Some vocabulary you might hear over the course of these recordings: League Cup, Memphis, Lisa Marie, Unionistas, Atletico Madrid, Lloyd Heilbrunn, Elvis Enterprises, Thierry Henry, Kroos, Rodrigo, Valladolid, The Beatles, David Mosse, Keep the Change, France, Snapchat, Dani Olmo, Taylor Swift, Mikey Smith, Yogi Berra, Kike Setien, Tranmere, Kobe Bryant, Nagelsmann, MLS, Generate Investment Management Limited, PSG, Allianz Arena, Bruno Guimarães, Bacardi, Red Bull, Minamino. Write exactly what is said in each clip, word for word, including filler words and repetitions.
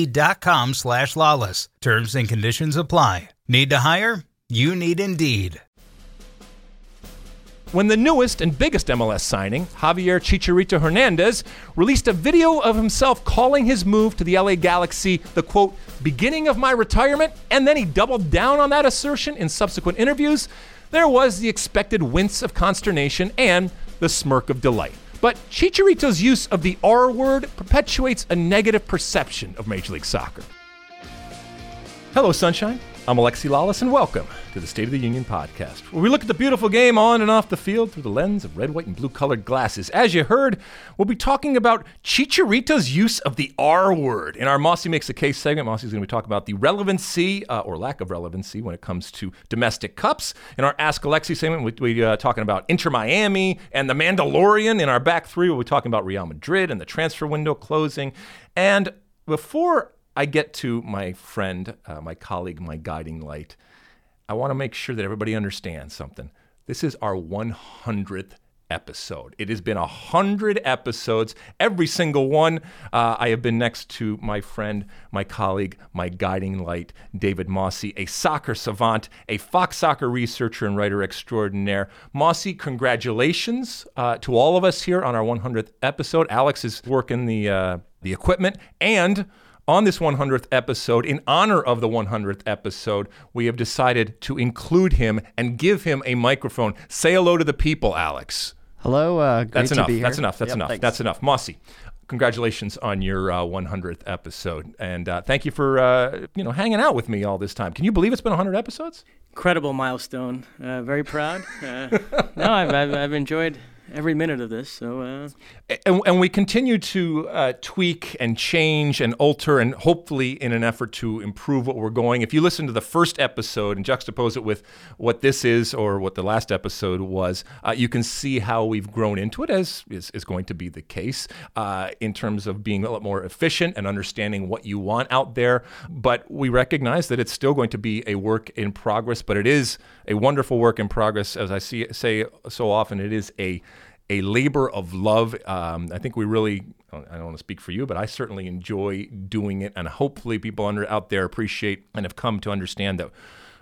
Indeed.com slash lawless. Terms and conditions apply. Need to hire? You need Indeed. When the newest and biggest M L S signing, Javier Chicharito Hernandez, released a video of himself calling his move to the L A Galaxy the, quote, beginning of my retirement, and then he doubled down on that assertion in subsequent interviews, there was the expected wince of consternation and the smirk of delight. But Chicharito's use of the R word perpetuates a negative perception of Major League Soccer. Hello, Sunshine. I'm Alexi Lalas, and welcome to the State of the Union podcast, where we look at the beautiful game on and off the field through the lens of red, white, and blue-colored glasses. As you heard, we'll be talking about Chicharito's use of the R word. In our Mosse Makes a Case segment, Mosse's going to be talking about the relevancy uh, or lack of relevancy when it comes to domestic cups. In our Ask Alexi segment, we'll be uh, talking about Inter Miami and The Mandalorian. In our back three, we'll be talking about Real Madrid and the transfer window closing. And before I get to my friend, uh, my colleague, my guiding light, I want to make sure that everybody understands something. This is our one hundredth episode. It has been one hundred episodes, every single one. Uh, I have been next to my friend, my colleague, my guiding light, David Mosse, a soccer savant, a Fox Soccer researcher and writer extraordinaire. Mosse, congratulations uh, to all of us here on our one hundredth episode. Alex is working the uh, the equipment, and on this one hundredth episode, in honor of the one hundredth episode, we have decided to include him and give him a microphone. Say hello to the people, Alex. Hello, uh, great to be here. That's enough, that's yep, enough, thanks. That's enough. Mosse, congratulations on your uh, one hundredth episode, and uh, thank you for uh, you know hanging out with me all this time. Can you believe it's been one hundred episodes? Incredible milestone. Uh, very proud. Uh, no, I've, I've, I've enjoyed every minute of this. So, uh... and, and we continue to uh, tweak and change and alter, and hopefully in an effort to improve what we're going. If you listen to the first episode and juxtapose it with what this is or what the last episode was, uh, you can see how we've grown into it, as is, is going to be the case uh, in terms of being a lot more efficient and understanding what you want out there. But we recognize that it's still going to be a work in progress, but it is a wonderful work in progress. As I see, say so often, it is a A labor of love. Um, I think we really, I don't want to speak for you, but I certainly enjoy doing it, and hopefully people under out there appreciate and have come to understand that,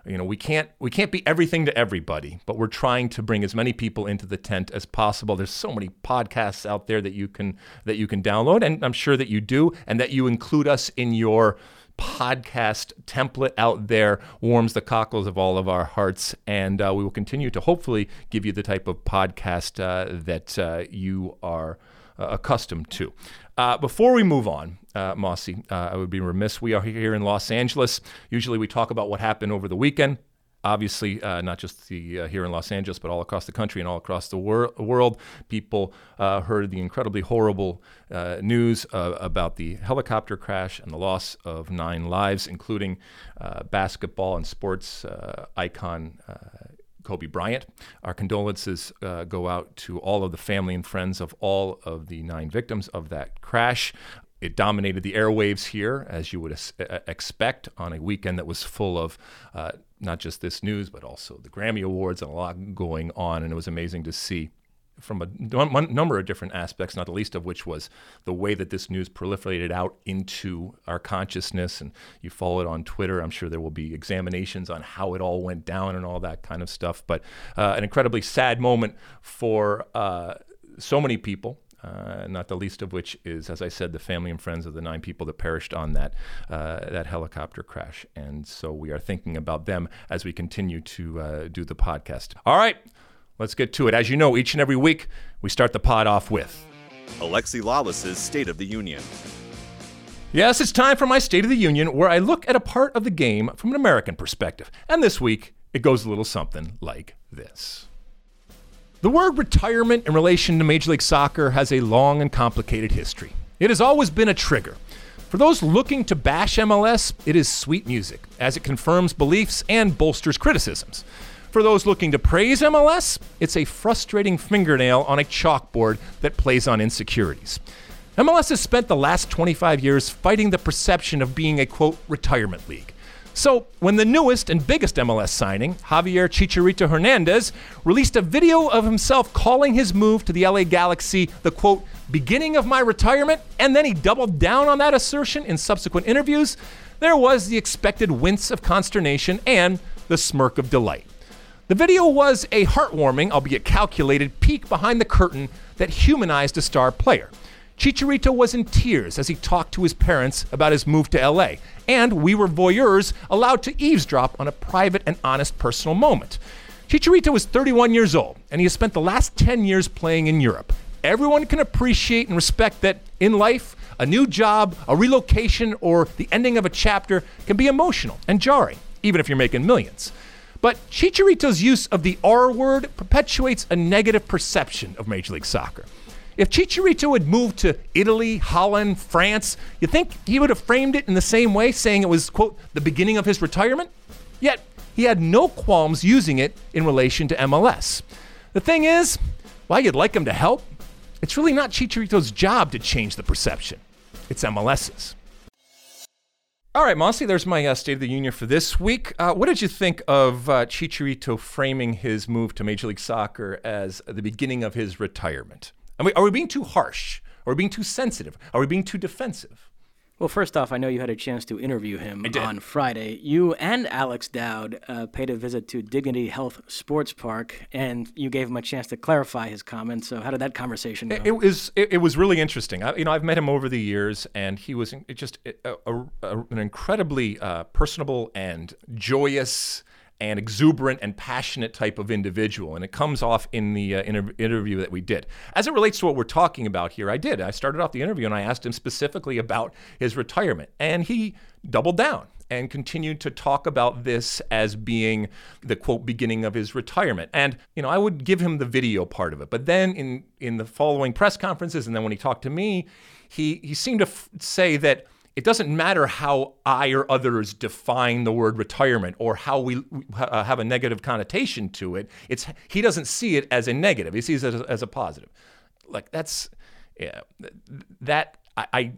you know, we can't we can't be everything to everybody, but we're trying to bring as many people into the tent as possible. There's so many podcasts out there that you can that you can download, and I'm sure that you do, and that you include us in your podcast template out there. Warms the cockles of all of our hearts, and uh, we will continue to hopefully give you the type of podcast uh, that uh, you are uh, accustomed to. Uh, before we move on, uh, Mosse, uh, I would be remiss. We are here in Los Angeles. Usually we talk about what happened over the weekend. Obviously, uh, not just the, uh, here in Los Angeles, but all across the country and all across the wor- world, people uh, heard the incredibly horrible uh, news uh, about the helicopter crash and the loss of nine lives, including uh, basketball and sports uh, icon uh, Kobe Bryant. Our condolences uh, go out to all of the family and friends of all of the nine victims of that crash. It dominated the airwaves here, as you would ex- expect, on a weekend that was full of uh, not just this news, but also the Grammy Awards and a lot going on. And it was amazing to see from a n- number of different aspects, not the least of which was the way that this news proliferated out into our consciousness. And you follow it on Twitter. I'm sure there will be examinations on how it all went down and all that kind of stuff. But uh, an incredibly sad moment for uh, so many people. Uh, not the least of which is, as I said, the family and friends of the nine people that perished on that uh, that helicopter crash. And so we are thinking about them as we continue to uh, do the podcast. All right, let's get to it. As you know, each and every week, we start the pod off with Alexi Lalas' State of the Union. Yes, it's time for my State of the Union, where I look at a part of the game from an American perspective. And this week, it goes a little something like this. The word retirement in relation to Major League Soccer has a long and complicated history. It has always been a trigger. For those looking to bash M L S, it is sweet music, as it confirms beliefs and bolsters criticisms. For those looking to praise M L S, it's a frustrating fingernail on a chalkboard that plays on insecurities. M L S has spent the last twenty-five years fighting the perception of being a, quote, retirement league. So when the newest and biggest M L S signing, Javier Chicharito Hernandez, released a video of himself calling his move to the L A Galaxy the, quote, beginning of my retirement, and then he doubled down on that assertion in subsequent interviews, there was the expected wince of consternation and the smirk of delight. The video was a heartwarming, albeit calculated, peek behind the curtain that humanized a star player. Chicharito was in tears as he talked to his parents about his move to L A, and we were voyeurs allowed to eavesdrop on a private and honest personal moment. Chicharito is thirty-one years old, and he has spent the last ten years playing in Europe. Everyone can appreciate and respect that in life, a new job, a relocation, or the ending of a chapter can be emotional and jarring, even if you're making millions. But Chicharito's use of the R word perpetuates a negative perception of Major League Soccer. If Chicharito had moved to Italy, Holland, France, you think he would have framed it in the same way, saying it was, quote, the beginning of his retirement? Yet, he had no qualms using it in relation to M L S. The thing is, while you'd like him to help, it's really not Chicharito's job to change the perception. It's M L S's. All right, Mosse, there's my uh, State of the Union for this week. Uh, what did you think of uh, Chicharito framing his move to Major League Soccer as the beginning of his retirement? I mean, are we being too harsh? Are we being too sensitive? Are we being too defensive? Well, first off, I know you had a chance to interview him on Friday. You and Alex Dowd uh, paid a visit to Dignity Health Sports Park, and you gave him a chance to clarify his comments. So how did that conversation go? It, it was it, it was really interesting. I, you know, I've met him over the years, and he was just a, a, a, an incredibly uh, personable and joyous and exuberant and passionate type of individual. And it comes off in the uh, inter- interview that we did. As it relates to what we're talking about here, I did. I started off the interview and I asked him specifically about his retirement. And he doubled down and continued to talk about this as being the, quote, beginning of his retirement. And, you know, I would give him the video part of it. But then in, in the following press conferences and then when he talked to me, he, he seemed to f- say that it doesn't matter how I or others define the word retirement or how we uh, have a negative connotation to it. It's he doesn't see it as a negative. He sees it as, as a positive. Like that's yeah, that I, I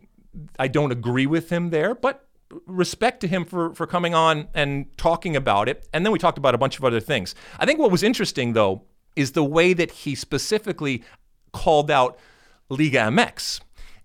I don't agree with him there, but respect to him for for coming on and talking about it. And then we talked about a bunch of other things. I think what was interesting though is the way that he specifically called out Liga M X.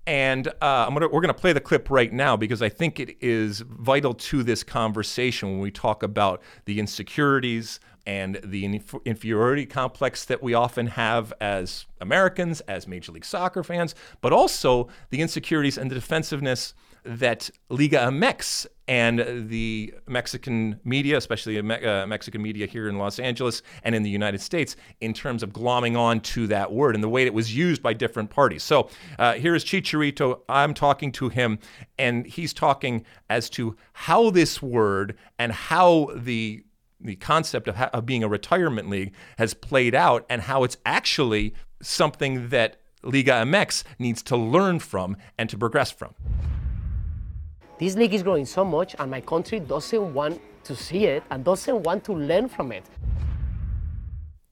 And uh, I'm gonna, we're going to play the clip right now because I think it is vital to this conversation when we talk about the insecurities and the inf- inferiority complex that we often have as Americans, as Major League Soccer fans, but also the insecurities and the defensiveness that Liga M X and the Mexican media, especially uh, Mexican media here in Los Angeles and in the United States, in terms of glomming on to that word and the way it was used by different parties. So uh, here is Chicharito. I'm talking to him, and he's talking as to how this word and how the the concept of, ha- of being a retirement league has played out and how it's actually something that Liga M X needs to learn from and to progress from. This league is growing so much and my country doesn't want to see it and doesn't want to learn from it.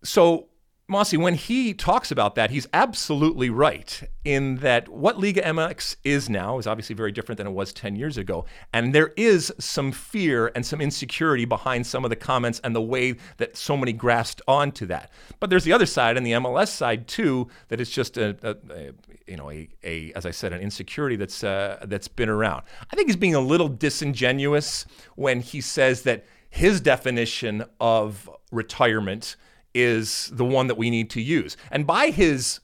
So Mosse, when he talks about that, he's absolutely right in that what Liga M X is now is obviously very different than it was ten years ago. And there is some fear and some insecurity behind some of the comments and the way that so many grasped onto that. But there's the other side and the M L S side too, that it's just a, a, a you know, a, a, as I said, an insecurity that's uh, that's been around. I think he's being a little disingenuous when he says that his definition of retirement is the one that we need to use. And by his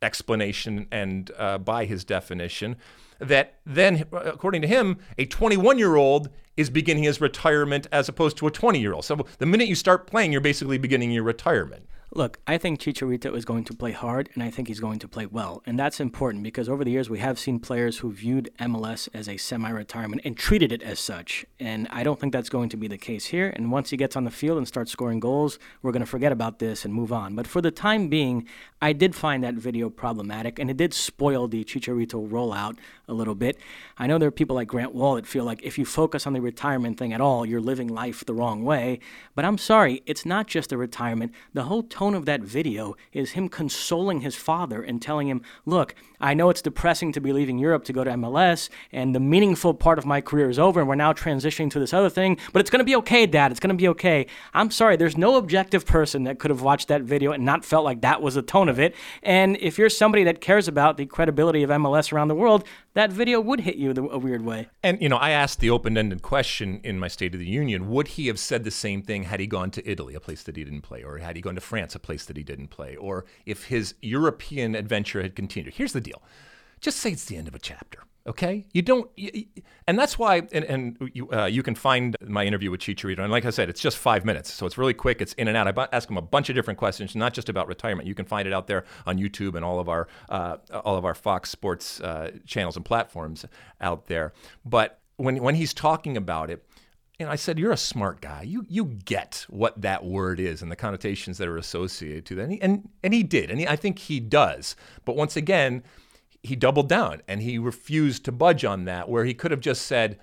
explanation and uh, by his definition, that then, according to him, a twenty-one-year-old is beginning his retirement as opposed to a twenty-year-old. So the minute you start playing, you're basically beginning your retirement. Look, I think Chicharito is going to play hard, and I think he's going to play well. And that's important because over the years, we have seen players who viewed M L S as a semi-retirement and treated it as such. And I don't think that's going to be the case here. And once he gets on the field and starts scoring goals, we're going to forget about this and move on. But for the time being, I did find that video problematic, and it did spoil the Chicharito rollout a little bit. I know there are people like Grant Wall that feel like if you focus on the retirement thing at all, you're living life the wrong way. But I'm sorry, it's not just a retirement. The whole tone of that video is him consoling his father and telling him, look, I know it's depressing to be leaving Europe to go to M L S, and the meaningful part of my career is over, and we're now transitioning to this other thing, but it's going to be okay, Dad. It's going to be okay. I'm sorry, there's no objective person that could have watched that video and not felt like that was the tone of it. And if you're somebody that cares about the credibility of M L S around the world, that video would hit you the, a weird way. And, you know, I asked the open-ended question in my State of the Union, would he have said the same thing had he gone to Italy, a place that he didn't play, or had he gone to France, a place that he didn't play, or if his European adventure had continued? Here's the deal. Just say it's the end of a chapter, okay? You don't, you, and that's why, and, and you, uh, you can find my interview with Chicharito, and like I said, it's just five minutes, so it's really quick, it's in and out. I b- ask him a bunch of different questions, not just about retirement. You can find it out there on YouTube and all of our, uh, all of our Fox Sports uh, channels and platforms out there. But when when he's talking about it, and I said, you're a smart guy. You you get what that word is and the connotations that are associated to that. And he, and, and he did, and he, I think he does. But once again, he doubled down and he refused to budge on that, where he could have just said,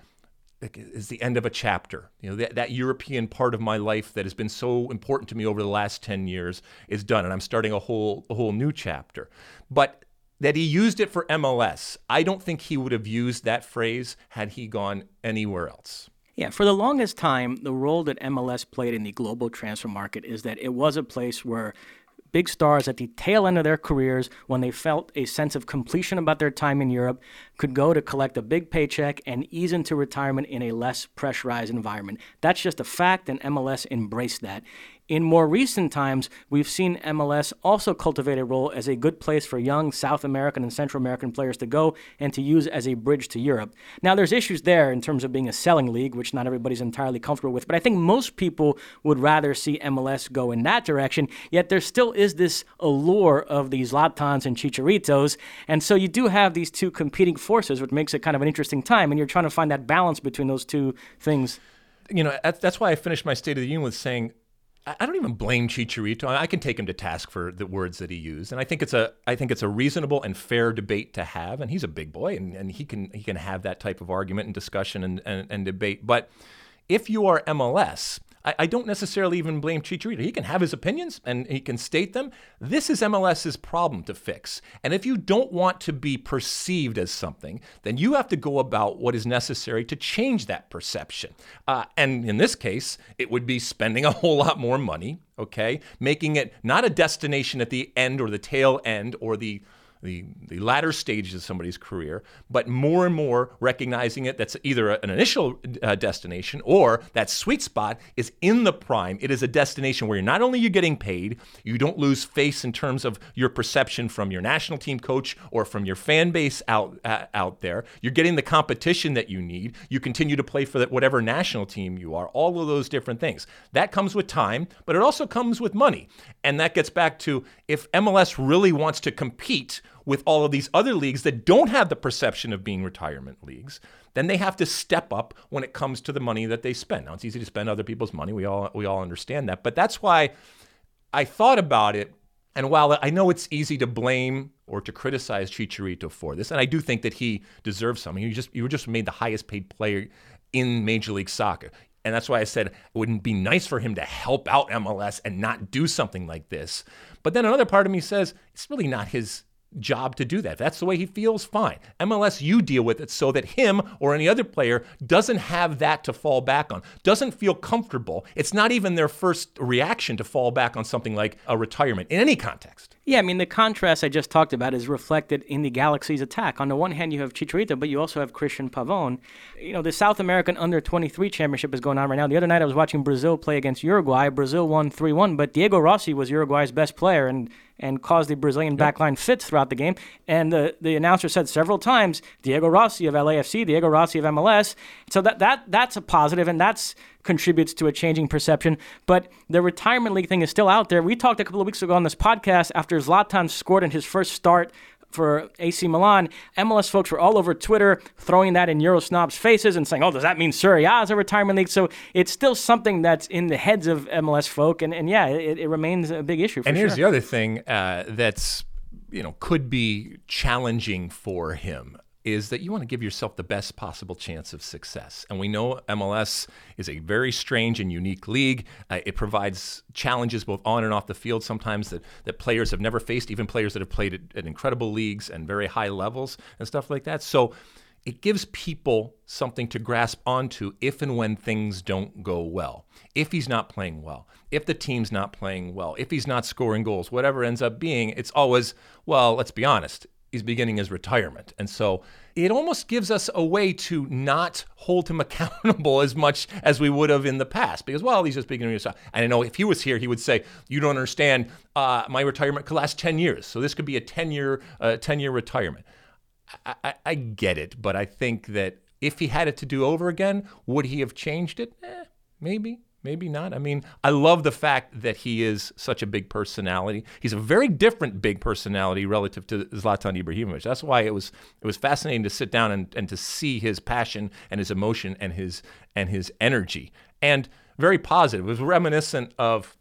it's the end of a chapter. You know, that, that European part of my life that has been so important to me over the last ten years is done, and I'm starting a whole a whole new chapter. But that he used it for M L S, I don't think he would have used that phrase had he gone anywhere else. Yeah, for the longest time, the role that M L S played in the global transfer market is that it was a place where big stars at the tail end of their careers, when they felt a sense of completion about their time in Europe, could go to collect a big paycheck and ease into retirement in a less pressurized environment. That's just a fact, and M L S embraced that. In more recent times, we've seen M L S also cultivate a role as a good place for young South American and Central American players to go and to use as a bridge to Europe. Now, there's issues there in terms of being a selling league, which not everybody's entirely comfortable with, but I think most people would rather see M L S go in that direction, yet there still is this allure of these Zlatans and Chicharitos, and so you do have these two competing forces, which makes it kind of an interesting time, and you're trying to find that balance between those two things. You know, that's why I finished my State of the Union with saying, I don't even blame Chicharito. I can take him to task for the words that he used, and I think it's a I think it's a reasonable and fair debate to have. And he's a big boy, and, and he can he can have that type of argument and discussion and, and, and debate. But if you are M L S, I, I don't necessarily even blame Chicharito. He can have his opinions and he can state them. This is MLS's problem to fix. And if you don't want to be perceived as something, then you have to go about what is necessary to change that perception. Uh, and in this case, it would be spending a whole lot more money, okay? Making it not a destination at the end or the tail end or the The, the latter stages of somebody's career, but more and more recognizing it that's either a, an initial uh, destination or that sweet spot is in the prime. It is a destination where you're not only you're getting paid, you don't lose face in terms of your perception from your national team coach or from your fan base out uh, out there. You're getting the competition that you need. You continue to play for that whatever national team you are, all of those different things. That comes with time, but it also comes with money. And that gets back to if M L S really wants to compete with all of these other leagues that don't have the perception of being retirement leagues, then they have to step up when it comes to the money that they spend. Now, it's easy to spend other people's money. We all we all understand that. But that's why I thought about it. And while I know it's easy to blame or to criticize Chicharito for this, and I do think that he deserves something, you just you were just made the highest paid player in Major League Soccer. And that's why I said it wouldn't be nice for him to help out M L S and not do something like this. But then another part of me says it's really not his job to do that. If that's the way he feels, fine. M L S, you deal with it so that him or any other player doesn't have that to fall back on, doesn't feel comfortable. It's not even their first reaction to fall back on something like a retirement in any context. Yeah, I mean, the contrast I just talked about is reflected in the Galaxy's attack. On the one hand, you have Chicharito, but you also have Christian Pavon. You know, the South American under twenty-three championship is going on right now. The other night I was watching Brazil play against Uruguay. Brazil won three one, but Diego Rossi was Uruguay's best player and and caused the Brazilian yep. backline fits throughout the game. And the, the announcer said several times, Diego Rossi of L A F C, Diego Rossi of M L S. So that that that's a positive, and that's contributes to a changing perception. But the retirement league thing is still out there. We talked a couple of weeks ago on this podcast after Zlatan scored in his first start for A C Milan. M L S folks were all over Twitter throwing that in Eurosnobs' faces and saying, oh, does that mean Serie A is a retirement league? So it's still something that's in the heads of M L S folk. And, and yeah, it, it remains a big issue for and sure. And here's the other thing uh, that's, you know, could be challenging for him is that you want to give yourself the best possible chance of success. And we know M L S is a very strange and unique league. Uh, it provides challenges both on and off the field sometimes that, that players have never faced, even players that have played at, at incredible leagues and very high levels and stuff like that. So it gives people something to grasp onto if and when things don't go well. If he's not playing well, if the team's not playing well, if he's not scoring goals, whatever ends up being, it's always, well, let's be honest, he's beginning his retirement. And so it almost gives us a way to not hold him accountable as much as we would have in the past. Because, well, he's just beginning his retirement. And I know if he was here, he would say, you don't understand, uh, my retirement could last ten years. So this could be a ten-year uh, ten-year retirement. I, I, I get it, but I think that if he had it to do over again, would he have changed it? Eh, maybe. Maybe not. I mean, I love the fact that he is such a big personality. He's a very different big personality relative to Zlatan Ibrahimovic. That's why it was it was fascinating to sit down and, and to see his passion and his emotion and his and his energy. And very positive. It was reminiscent of,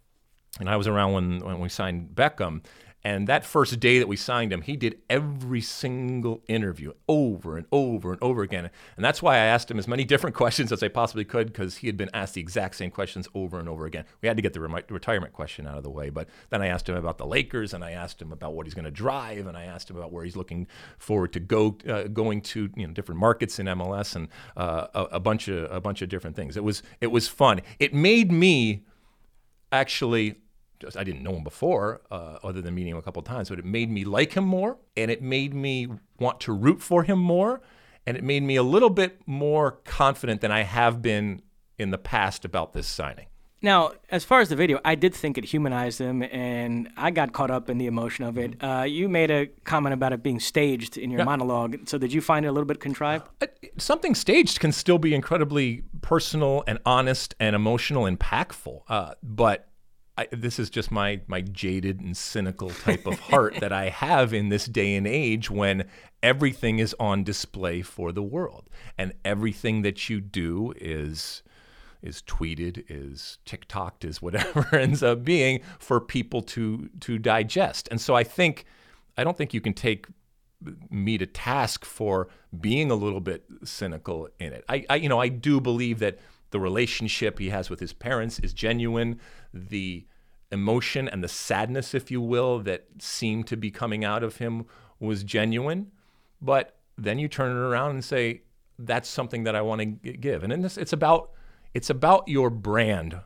and I was around when, when we signed Beckham. And that first day that we signed him, he did every single interview over and over and over again. And that's why I asked him as many different questions as I possibly could, because he had been asked the exact same questions over and over again. We had to get the re- retirement question out of the way. But then I asked him about the Lakers, and I asked him about what he's going to drive, and I asked him about where he's looking forward to go, uh, going to, you know, different markets in M L S, and uh, a, a bunch of a bunch of different things. It was it was fun. It made me actually. I didn't know him before, uh, other than meeting him a couple of times, but it made me like him more, and it made me want to root for him more, and it made me a little bit more confident than I have been in the past about this signing. Now, as far as the video, I did think it humanized him, and I got caught up in the emotion of it. Uh, you made a comment about it being staged in your yeah. monologue, so did you find it a little bit contrived? Uh, something staged can still be incredibly personal and honest and emotional, impactful, uh, but I, this is just my my jaded and cynical type of heart that I have in this day and age when everything is on display for the world. And everything that you do is is tweeted, is TikToked, is whatever ends up being for people to to digest. And so I think, I don't think you can take me to task for being a little bit cynical in it. I, I you know, I do believe that the relationship he has with his parents is genuine. The emotion and the sadness, if you will, that seemed to be coming out of him was genuine. But then you turn it around and say, that's something that I want to give. And in this, it's about it's about your brand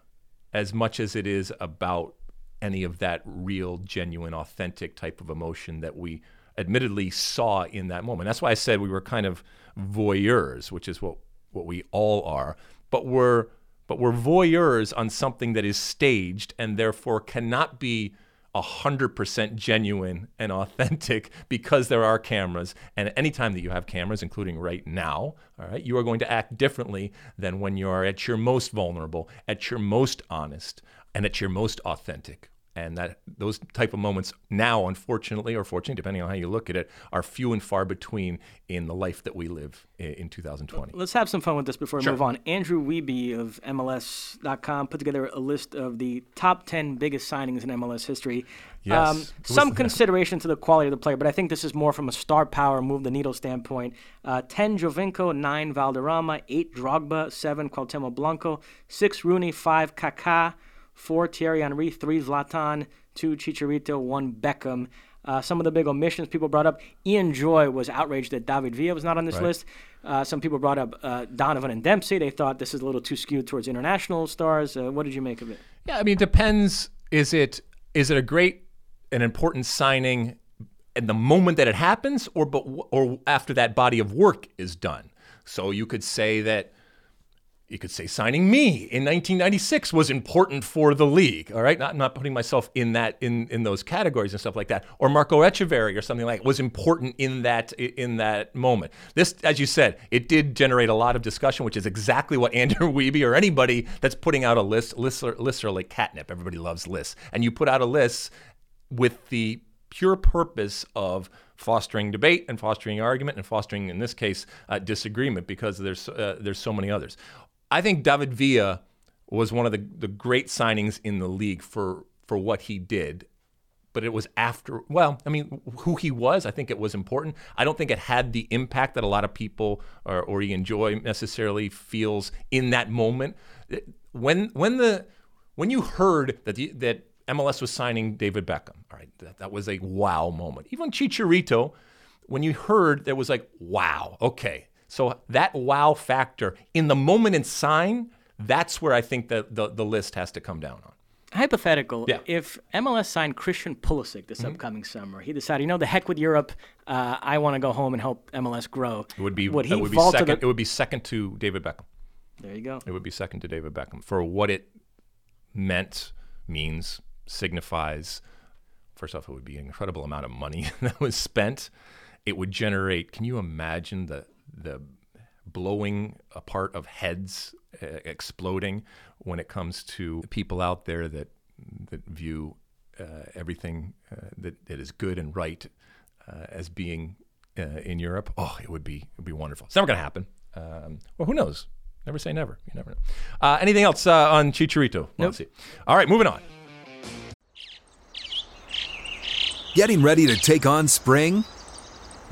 as much as it is about any of that real, genuine, authentic type of emotion that we admittedly saw in that moment. That's why I said we were kind of voyeurs, which is what, what we all are. But we're but we're voyeurs on something that is staged and therefore cannot be one hundred percent genuine and authentic because there are cameras. And anytime that you have cameras, including right now, all right, you are going to act differently than when you are at your most vulnerable, at your most honest, and at your most authentic. And that those type of moments now, unfortunately, or fortunately, depending on how you look at it, are few and far between in the life that we live in two thousand twenty. Let's have some fun with this before we sure. move on. Andrew Wiebe of M L S dot com put together a list of the top ten biggest signings in M L S history. Yes. Um, some the, consideration yeah. to the quality of the player, but I think this is more from a star power, move the needle standpoint. Uh, ten, Jovinko. Nine, Valderrama. Eight, Drogba. Seven, Cuauhtemoc Blanco. Six, Rooney. Five, Kaká. Four, Thierry Henry. Three, Zlatan. Two, Chicharito. One, Beckham. Uh, some of the big omissions people brought up. Ian Joy was outraged that David Villa was not on this right. list. Uh, some people brought up uh, Donovan and Dempsey. They thought this is a little too skewed towards international stars. Uh, what did you make of it? Yeah, I mean, it depends. Is it is it a great, an important signing in the moment that it happens, or but or after that body of work is done? So you could say that. You could say signing me in nineteen ninety-six was important for the league, all right? Not, I'm not putting myself in that in, in those categories and stuff like that. Or Marco Echeverri or something like that was important in that in that moment. This, as you said, it did generate a lot of discussion, which is exactly what Andrew Wiebe or anybody that's putting out a list, lists are, lists are like catnip. Everybody loves lists. And you put out a list with the pure purpose of fostering debate and fostering argument and fostering, in this case, uh, disagreement because there's uh, there's so many others. I think David Villa was one of the, the great signings in the league for, for what he did, but it was after, well, I mean, who he was, I think it was important. I don't think it had the impact that a lot of people or, or Ian Joy necessarily feels in that moment. When when the when you heard that the, that M L S was signing David Beckham, all right, that, that was a wow moment. Even Chicharito, when you heard, there was like, wow, okay. So that wow factor, in the moment in sign, that's where I think the, the, the list has to come down on. Hypothetical, yeah. If M L S signed Christian Pulisic this mm-hmm. upcoming summer, he decided, you know, the heck with Europe, uh, I want to go home and help M L S grow. It would be, would he it would be fall second, to the... It would be second to David Beckham. There you go. It would be second to David Beckham for what it meant, means, signifies. First off, it would be an incredible amount of money that was spent. It would generate, can you imagine the... the blowing apart of heads uh, exploding when it comes to people out there that that view uh, everything uh, that, that is good and right uh, as being uh, in Europe. Oh, it would be it would be wonderful. It's never going to happen. Um, well, who knows? Never say never. You never know. Uh, anything else uh, on Chicharito? Nope. Let's see. All right, moving on. Getting ready to take on spring?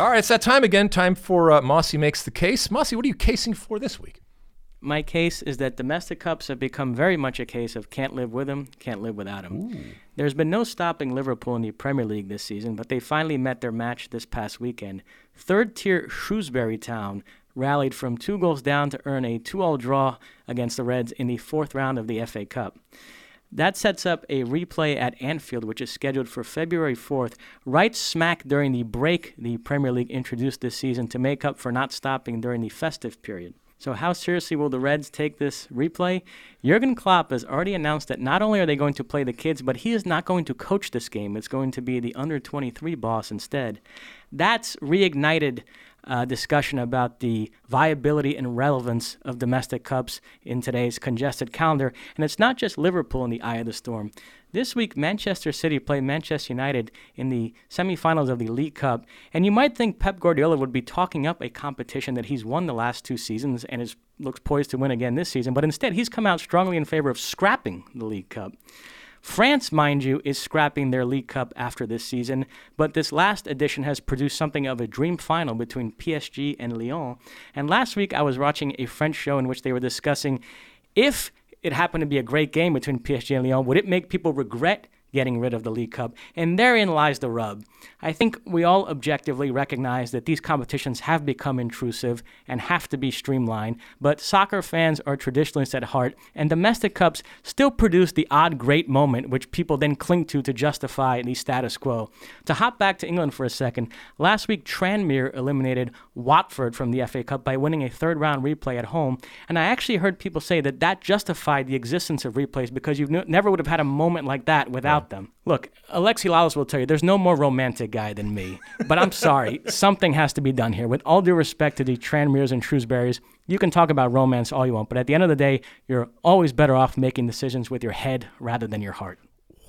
All right, it's that time again. Time for uh, Mosse Makes the Case. Mosse, what are you casing for this week? My case is that domestic cups have become very much a case of can't live with them, can't live without them. Ooh. There's been no stopping Liverpool in the Premier League this season, but they finally met their match this past weekend. Third-tier Shrewsbury Town rallied from two goals down to earn a two all draw against the Reds in the fourth round of the F A Cup. That sets up a replay at Anfield, which is scheduled for February fourth, right smack during the break the Premier League introduced this season to make up for not stopping during the festive period. So how seriously will the Reds take this replay? Jurgen Klopp has already announced that not only are they going to play the kids, but he is not going to coach this game. It's going to be the under twenty-three boss instead. That's reignited Uh, discussion about the viability and relevance of domestic cups in today's congested calendar. And it's not just Liverpool in the eye of the storm. This week, Manchester City played Manchester United in the semifinals of the League Cup. And you might think Pep Guardiola would be talking up a competition that he's won the last two seasons and is looks poised to win again this season. But instead, he's come out strongly in favor of scrapping the League Cup. France, mind you, is scrapping their League Cup after this season, but this last edition has produced something of a dream final between P S G and Lyon. And last week I was watching a French show in which they were discussing if it happened to be a great game between P S G and Lyon, would it make people regret getting rid of the League Cup, and therein lies the rub. I think we all objectively recognize that these competitions have become intrusive and have to be streamlined, but soccer fans are traditionalists at heart, and domestic cups still produce the odd great moment which people then cling to to justify the status quo. To hop back to England for a second, last week Tranmere eliminated Watford from the F A Cup by winning a third-round replay at home, and I actually heard people say that that justified the existence of replays because you n- never would have had a moment like that without them. Look, Alexi Lalas will tell you there's no more romantic guy than me, but I'm sorry, something has to be done here. With all due respect to the Tranmere's and Shrewsbury's, you can talk about romance all you want, but at the end of the day, you're always better off making decisions with your head rather than your heart.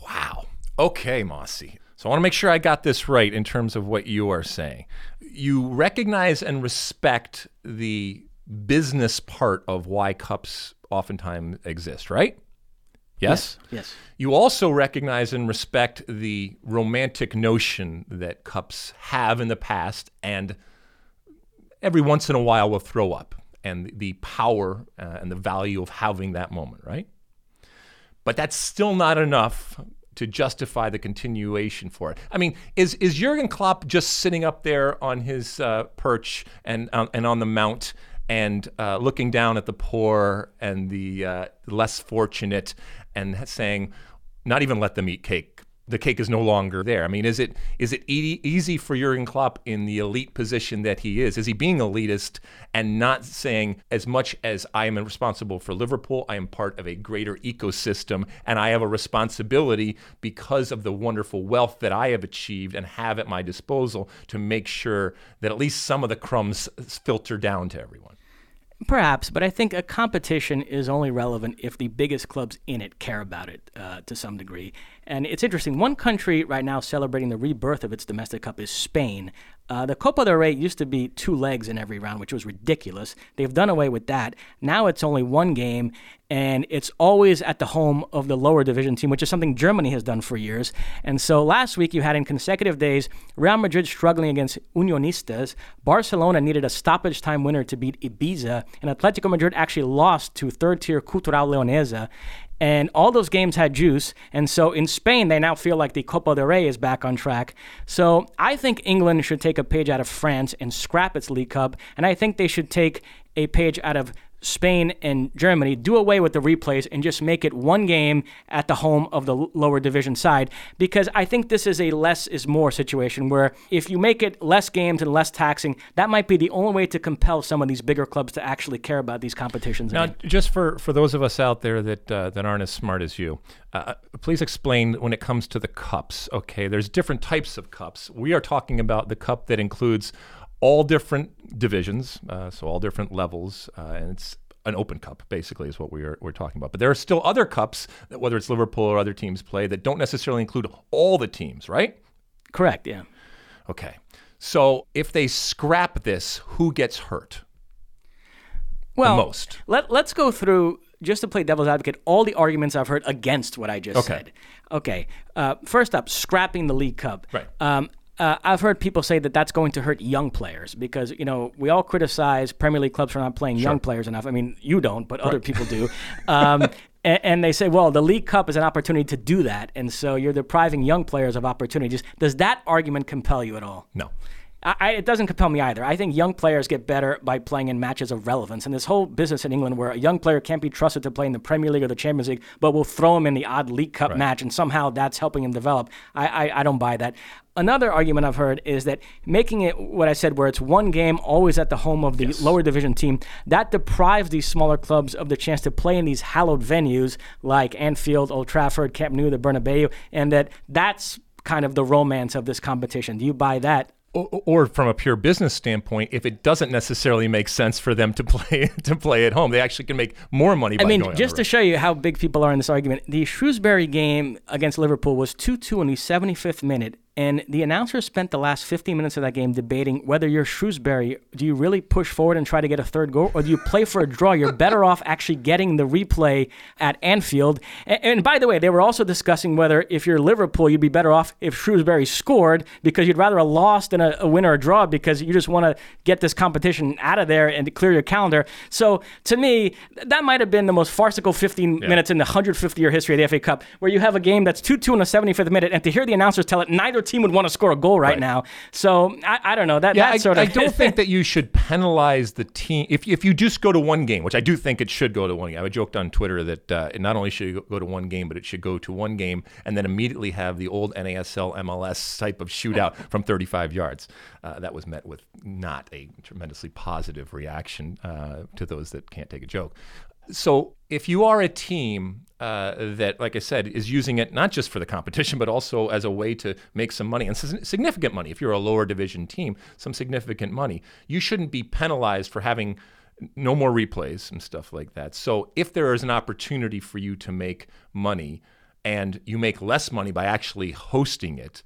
Wow. Okay, Mosse. So I want to make sure I got this right in terms of what you are saying. You recognize and respect the business part of why cups oftentimes exist, right? Yes? yes? Yes. You also recognize and respect the romantic notion that cups have in the past and every once in a while will throw up, and the power uh, and the value of having that moment, right? But that's still not enough to justify the continuation for it. I mean, is is Jurgen Klopp just sitting up there on his uh, perch and, um, and on the mount and uh, looking down at the poor and the uh, less fortunate and saying, not even let them eat cake. The cake is no longer there. I mean, is it is it e- easy for Jurgen Klopp in the elite position that he is? Is he being elitist and not saying, as much as I am responsible for Liverpool, I am part of a greater ecosystem and I have a responsibility because of the wonderful wealth that I have achieved and have at my disposal to make sure that at least some of the crumbs filter down to everyone? Perhaps, but I think a competition is only relevant if the biggest clubs in it care about it uh, to some degree. And it's interesting. One country right now celebrating the rebirth of its domestic cup is Spain. Uh, the Copa del Rey used to be two legs in every round, which was ridiculous. They've done away with that. Now it's only one game, and it's always at the home of the lower division team, which is something Germany has done for years. And so last week you had in consecutive days Real Madrid struggling against Unionistas. Barcelona needed a stoppage time winner to beat Ibiza, and Atletico Madrid actually lost to third-tier Cultural Leonesa. And all those games had juice. And so in Spain, they now feel like the Copa del Rey is back on track. So I think England should take a page out of France and scrap its League Cup. And I think they should take a page out of Spain and Germany, do away with the replays and just make it one game at the home of the lower division side, because I think this is a less is more situation where if you make it less games and less taxing, that might be the only way to compel some of these bigger clubs to actually care about these competitions. Now, just for, for those of us out there that uh, that aren't as smart as you, uh, please explain when it comes to the cups, okay? There's different types of cups. We are talking about the cup that includes all different divisions, uh, so all different levels, uh, and it's an open cup, basically, is what we are, we're talking about. But there are still other cups, that, whether it's Liverpool or other teams play, that don't necessarily include all the teams, right? Correct, yeah. Okay. So if they scrap this, who gets hurt? Well, the most. Let, let's go through, just to play devil's advocate, all the arguments I've heard against what I just okay. said. Okay. Uh, first up, scrapping the League Cup. Right. Um, Uh, I've heard people say that that's going to hurt young players because, you know, we all criticize Premier League clubs for not playing sure. young players enough. I mean, you don't, but right. other people do. Um, and, and they say, well, the League Cup is an opportunity to do that, and so you're depriving young players of opportunities. Does that argument compel you at all? No. I, I, it doesn't compel me either. I think young players get better by playing in matches of relevance. And this whole business in England where a young player can't be trusted to play in the Premier League or the Champions League, but we'll throw him in the odd League Cup right. match and somehow that's helping him develop. I, I, I don't buy that. Another argument I've heard is that making it what I said, where it's one game always at the home of the yes. lower division team, that deprives these smaller clubs of the chance to play in these hallowed venues like Anfield, Old Trafford, Camp Nou, the Bernabeu, and that that's kind of the romance of this competition. Do you buy that? Or from a pure business standpoint, if it doesn't necessarily make sense for them to play to play at home, they actually can make more money by going on the road. I mean, just to show you how big people are in this argument, the Shrewsbury game against Liverpool was two two in the seventy-fifth minute, And the announcer spent the last fifteen minutes of that game debating whether you're Shrewsbury, do you really push forward and try to get a third goal, or do you play for a draw? You're better off actually getting the replay at Anfield. And, and by the way, they were also discussing whether if you're Liverpool, you'd be better off if Shrewsbury scored, because you'd rather a loss than a, a win or a draw, because you just want to get this competition out of there and clear your calendar. So to me, that might have been the most farcical fifteen yeah. minutes in the one hundred fifty year history of the F A Cup, where you have a game that's two two in the seventy-fifth minute, and to hear the announcers tell it, neither team would want to score a goal right, right. now. So I, I don't know. That, yeah, that sort I, of I don't think that you should penalize the team. If, if you just go to one game, which I do think it should go to one game. I joked on Twitter that uh, it not only should go to one game, but it should go to one game and then immediately have the old N A S L M L S type of shootout from thirty-five yards. Uh, that was met with not a tremendously positive reaction uh, to those that can't take a joke. So if you are a team uh, that, like I said, is using it not just for the competition, but also as a way to make some money, and significant money, if you're a lower division team, some significant money, you shouldn't be penalized for having no more replays and stuff like that. So if there is an opportunity for you to make money and you make less money by actually hosting it,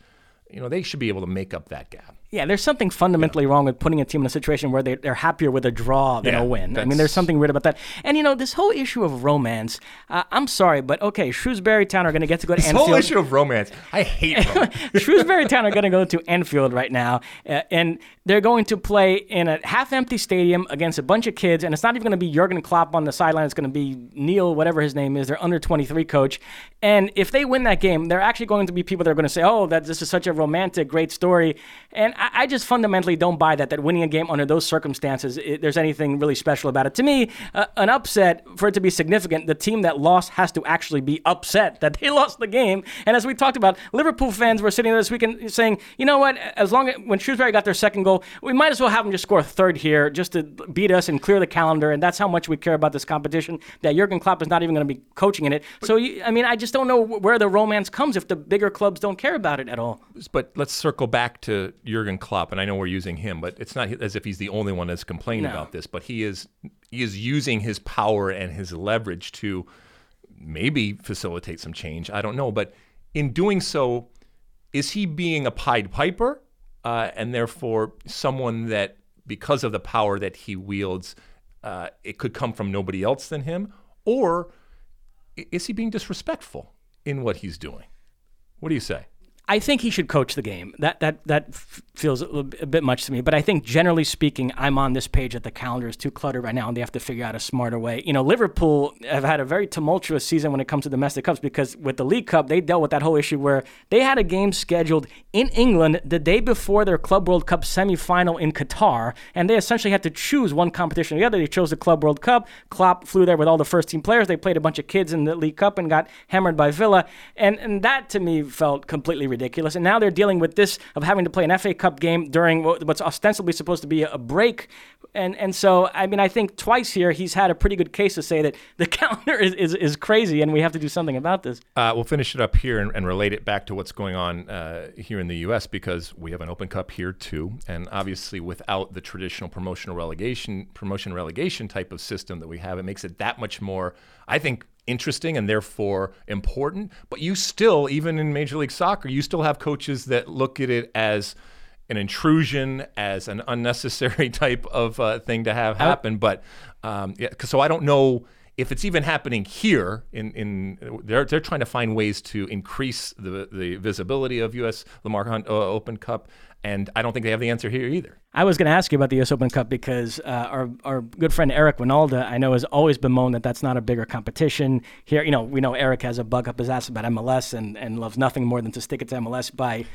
you know, they should be able to make up that gap. Yeah, there's something fundamentally yeah. wrong with putting a team in a situation where they, they're happier with a draw than yeah, a win. That's... I mean, there's something weird about that. And, you know, this whole issue of romance, uh, I'm sorry, but, okay, Shrewsbury Town are going to get to go to this Anfield. This whole issue of romance, I hate romance. Shrewsbury Town are going to go to Anfield right now, uh, and they're going to play in a half-empty stadium against a bunch of kids, and it's not even going to be Jurgen Klopp on the sideline. It's going to be Neil, whatever his name is, their under twenty-three coach. And if they win that game, they're actually going to be people that are going to say, oh, that this is such a romantic, great story. And I just fundamentally don't buy that, that winning a game under those circumstances, it, there's anything really special about it. To me, uh, an upset, for it to be significant, the team that lost has to actually be upset that they lost the game. And as we talked about, Liverpool fans were sitting there this weekend saying, you know what, as long as, when Shrewsbury got their second goal, we might as well have them just score a third here just to beat us and clear the calendar. And that's how much we care about this competition, that Jurgen Klopp is not even going to be coaching in it. So, you, I mean, I just don't know where the romance comes if the bigger clubs don't care about it at all. But let's circle back to your Jurgen Klopp, and I know we're using him, but it's not as if he's the only one that's complained no. about this, but he is he is using his power and his leverage to maybe facilitate some change. I don't know, but in doing so, is he being a Pied Piper uh, and therefore someone that, because of the power that he wields, uh, it could come from nobody else than him? Or is he being disrespectful in what he's doing? What do you say? I think he should coach the game. That that that feels a, a bit much to me. But I think generally speaking, I'm on this page that the calendar is too cluttered right now and they have to figure out a smarter way. You know, Liverpool have had a very tumultuous season when it comes to domestic cups, because with the League Cup, they dealt with that whole issue where they had a game scheduled in England the day before their Club World Cup semifinal in Qatar. And they essentially had to choose one competition or the other. They chose the Club World Cup. Klopp flew there with all the first team players. They played a bunch of kids in the League Cup and got hammered by Villa. And, and that to me felt completely ridiculous. Ridiculous, and now they're dealing with this of having to play an F A Cup game during what's ostensibly supposed to be a break, and and so I mean I think twice here he's had a pretty good case to say that the calendar is is, is crazy and we have to do something about this. Uh, we'll finish it up here and, and relate it back to what's going on uh, here in the U S, because we have an Open Cup here too, and obviously without the traditional promotional relegation promotion relegation type of system that we have, it makes it that much more, I think, interesting and therefore important. But you still, even in Major League Soccer, you still have coaches that look at it as an intrusion, as an unnecessary type of uh, thing to have happen. I, but um, yeah, so I don't know if it's even happening here. In in they're they're trying to find ways to increase the the visibility of U S Lamar Hunt uh, Open Cup. And I don't think they have the answer here either. I was going to ask you about the U S Open Cup, because uh, our our good friend Eric Winalda, I know, has always bemoaned that that's not a bigger competition here. You know, we know Eric has a bug up his ass about M L S and, and loves nothing more than to stick it to M L S by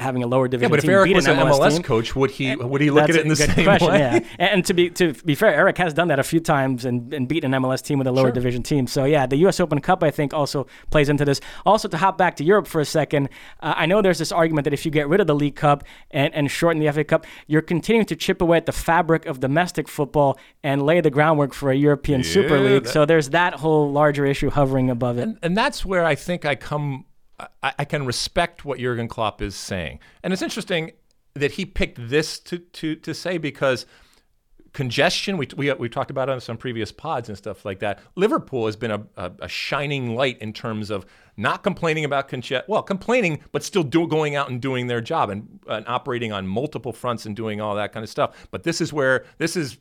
having a lower division team beat an M L S team. Yeah, but if Eric was an M L S coach, would he would he look at it in the same question, way? Yeah. And to be to be fair, Eric has done that a few times and, and beaten an M L S team with a lower sure. division team. So yeah, the U S Open Cup, I think, also plays into this. Also, to hop back to Europe for a second, uh, I know there's this argument that if you get rid of the League Cup and, and shorten the F A Cup, you're continuing to chip away at the fabric of domestic football and lay the groundwork for a European yeah, Super League. That... So there's that whole larger issue hovering above it. And, and that's where I think I come... I can respect what Jurgen Klopp is saying. And it's interesting that he picked this to, to, to say, because congestion. We, we, we've talked about it on some previous pods and stuff like that. Liverpool has been a, a, a shining light in terms of not complaining about congestion. Well, complaining, but still do, going out and doing their job and, and operating on multiple fronts and doing all that kind of stuff. But this is where this is...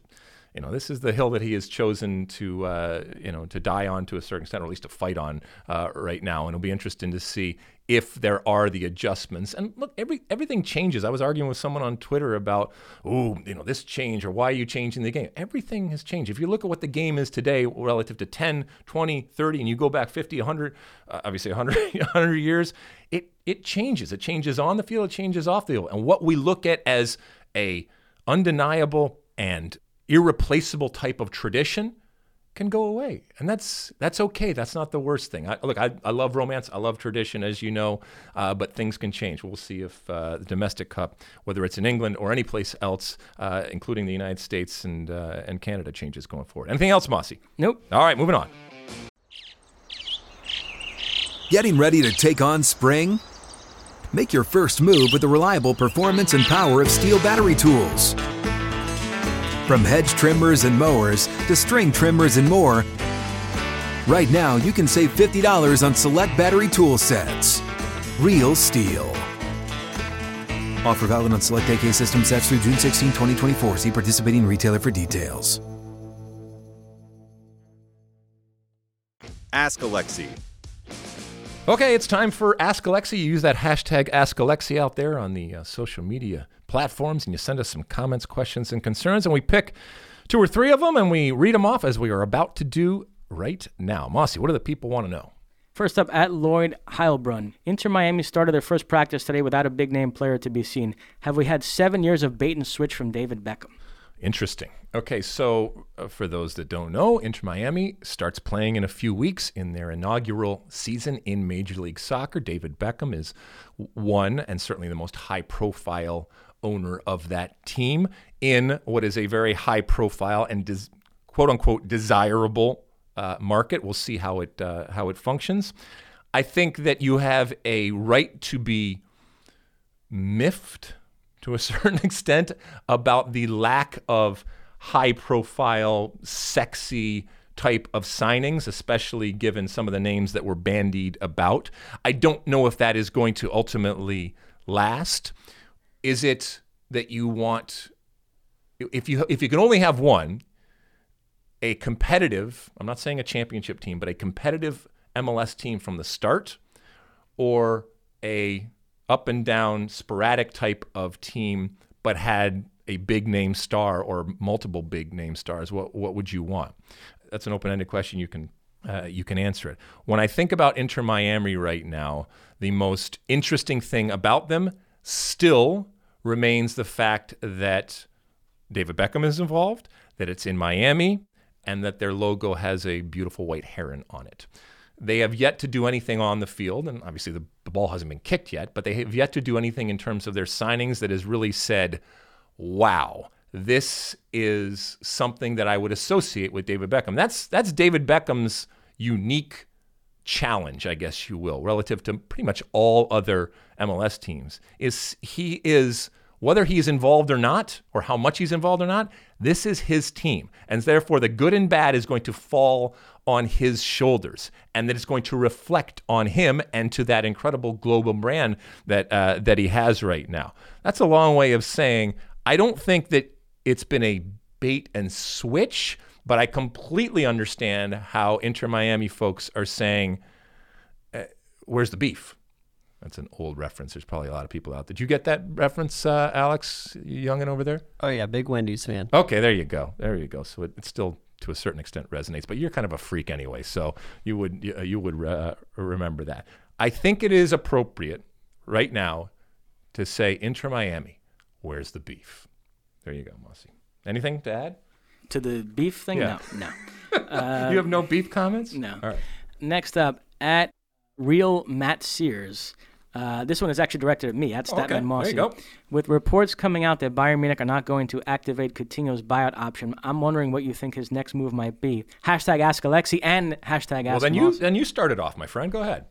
You know, this is the hill that he has chosen to, uh, you know, to die on to a certain extent, or at least to fight on uh, right now. And it'll be interesting to see if there are the adjustments. And look, every everything changes. I was arguing with someone on Twitter about, oh, you know, this change or why are you changing the game? Everything has changed. If you look at what the game is today relative to ten, twenty, thirty, and you go back fifty, one hundred, uh, obviously one hundred, one hundred years, it it changes. It changes on the field. It changes off the field. And what we look at as a undeniable and irreplaceable type of tradition can go away. And that's that's okay. That's not the worst thing. I, look, I, I love romance. I love tradition, as you know, uh, but things can change. We'll see if uh, the domestic cup, whether it's in England or any place else, uh, including the United States and, uh, and Canada, changes going forward. Anything else, Mossy? Nope. All right, moving on. Getting ready to take on spring? Make your first move with the reliable performance and power of Steel battery tools. From hedge trimmers and mowers to string trimmers and more, right now you can save fifty dollars on select battery tool sets. Real Steel. Offer valid on select A K system sets through June sixteenth, twenty twenty-four. See participating retailer for details. Ask Alexi. Okay, it's time for Ask Alexi. You use that hashtag Ask Alexi out there on the uh, social media platforms, and you send us some comments, questions, and concerns, and we pick two or three of them, and we read them off as we are about to do right now. Mossy, what do the people want to know? First up, at Lloyd Heilbrunn. Inter Miami started their first practice today without a big-name player to be seen. Have we had seven years of bait-and-switch from David Beckham? Interesting. Okay, so uh, for those that don't know, Inter Miami starts playing in a few weeks in their inaugural season in Major League Soccer. David Beckham is one, and certainly the most high-profile owner of that team in what is a very high-profile and des- quote-unquote desirable uh, market. We'll see how it uh, how it functions. I think that you have a right to be miffed to a certain extent about the lack of high-profile, sexy type of signings, especially given some of the names that were bandied about. I don't know if that is going to ultimately last. Is it that you want, if you if you can only have one, a competitive, I'm not saying a championship team, but a competitive M L S team from the start, or a up and down sporadic type of team, but had a big name star or multiple big name stars? What what would you want? That's an open-ended question. You can uh, you can answer it. When I think about Inter Miami right now, the most interesting thing about them still remains the fact that David Beckham is involved, that it's in Miami, and that their logo has a beautiful white heron on it. They have yet to do anything on the field, and obviously the, the ball hasn't been kicked yet, but they have yet to do anything in terms of their signings that has really said, wow, this is something that I would associate with David Beckham. That's that's David Beckham's unique challenge, I guess you will, relative to pretty much all other M L S teams, is he is, whether he's involved or not, or how much he's involved or not, this is his team. And therefore, the good and bad is going to fall on his shoulders, and that it's going to reflect on him and to that incredible global brand that uh, that he has right now. That's a long way of saying I don't think that it's been a bait and switch, but I completely understand how Inter Miami folks are saying, uh, where's the beef? That's an old reference. There's probably a lot of people out there. Did you get that reference, uh, Alex Youngin over there? Oh, yeah, big Wendy's fan. Okay, there you go. There you go. So it, it still, to a certain extent, resonates. But you're kind of a freak anyway, so you would, you would uh, remember that. I think it is appropriate right now to say, Inter Miami, where's the beef? There you go, Mossy. Anything to add? To the beef thing? Yeah. No, no. Uh, you have no beef comments? No. All right. Next up, at Real Matt Sears. Uh, this one is actually directed at me, at Statman okay. Mossy. There you go. With reports coming out that Bayern Munich are not going to activate Coutinho's buyout option, I'm wondering what you think his next move might be. Hashtag Ask Alexi and hashtag Ask Well, then you, then you started off, my friend. Go ahead.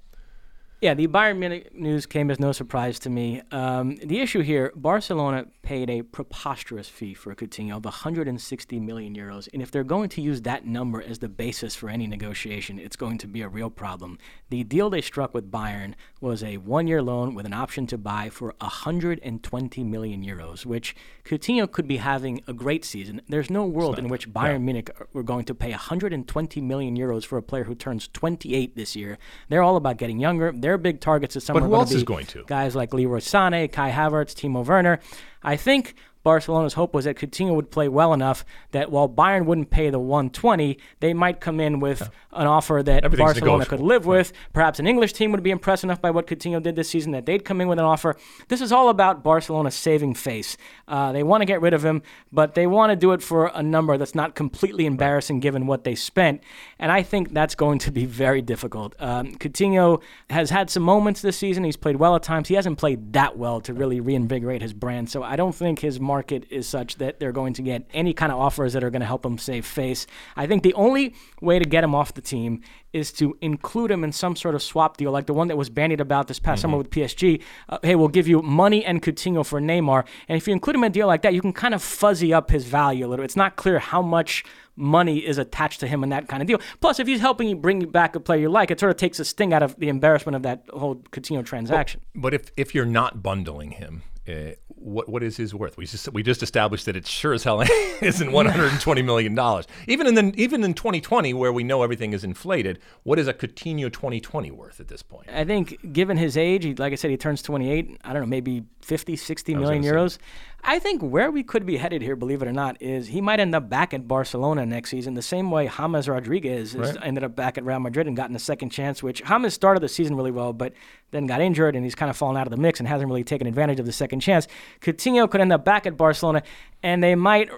Yeah, the Bayern Munich news came as no surprise to me. Um, the issue here, Barcelona paid a preposterous fee for Coutinho of one hundred sixty million euros. And if they're going to use that number as the basis for any negotiation, it's going to be a real problem. The deal they struck with Bayern was a one-year loan with an option to buy for one hundred twenty million euros, which Coutinho could be having a great season. There's no world in which Bayern yeah. Munich were going to pay one hundred twenty million euros for a player who turns twenty-eight this year. They're all about getting younger. Their big targets at summer but who else is going to? Guys like Leroy Sané, Kai Havertz, Timo Werner. I think Barcelona's hope was that Coutinho would play well enough that while Bayern wouldn't pay the one twenty, they might come in with yeah. an offer that Barcelona could live with. Right. Perhaps an English team would be impressed enough by what Coutinho did this season that they'd come in with an offer. This is all about Barcelona saving face. Uh, they want to get rid of him, but they want to do it for a number that's not completely embarrassing right. given what they spent. And I think that's going to be very difficult. Um, Coutinho has had some moments this season. He's played well at times. He hasn't played that well to really reinvigorate his brand. So I don't think his market market is such that they're going to get any kind of offers that are going to help him save face. I think the only way to get him off the team is to include him in some sort of swap deal, like the one that was bandied about this past mm-hmm. summer with P S G. Uh, hey, we'll give you money and Coutinho for Neymar. And if you include him in a deal like that, you can kind of fuzzy up his value a little. It's not clear how much money is attached to him in that kind of deal. Plus, if he's helping you bring back a player you like, it sort of takes a sting out of the embarrassment of that whole Coutinho transaction. But, but if, if you're not bundling him, Uh, what what is his worth? We just we just established that it sure as hell isn't one hundred twenty million dollars. Even in the, even in twenty twenty, where we know everything is inflated, what is a Coutinho twenty twenty worth at this point? I think, given his age, he, like I said, he turns twenty-eight. I don't know, maybe fifty, sixty million euros. Say. I think where we could be headed here, believe it or not, is he might end up back at Barcelona next season, the same way James Rodriguez right. is, ended up back at Real Madrid and gotten a second chance, which James started the season really well, but then got injured, and he's kind of fallen out of the mix and hasn't really taken advantage of the second chance. Coutinho could end up back at Barcelona, and they might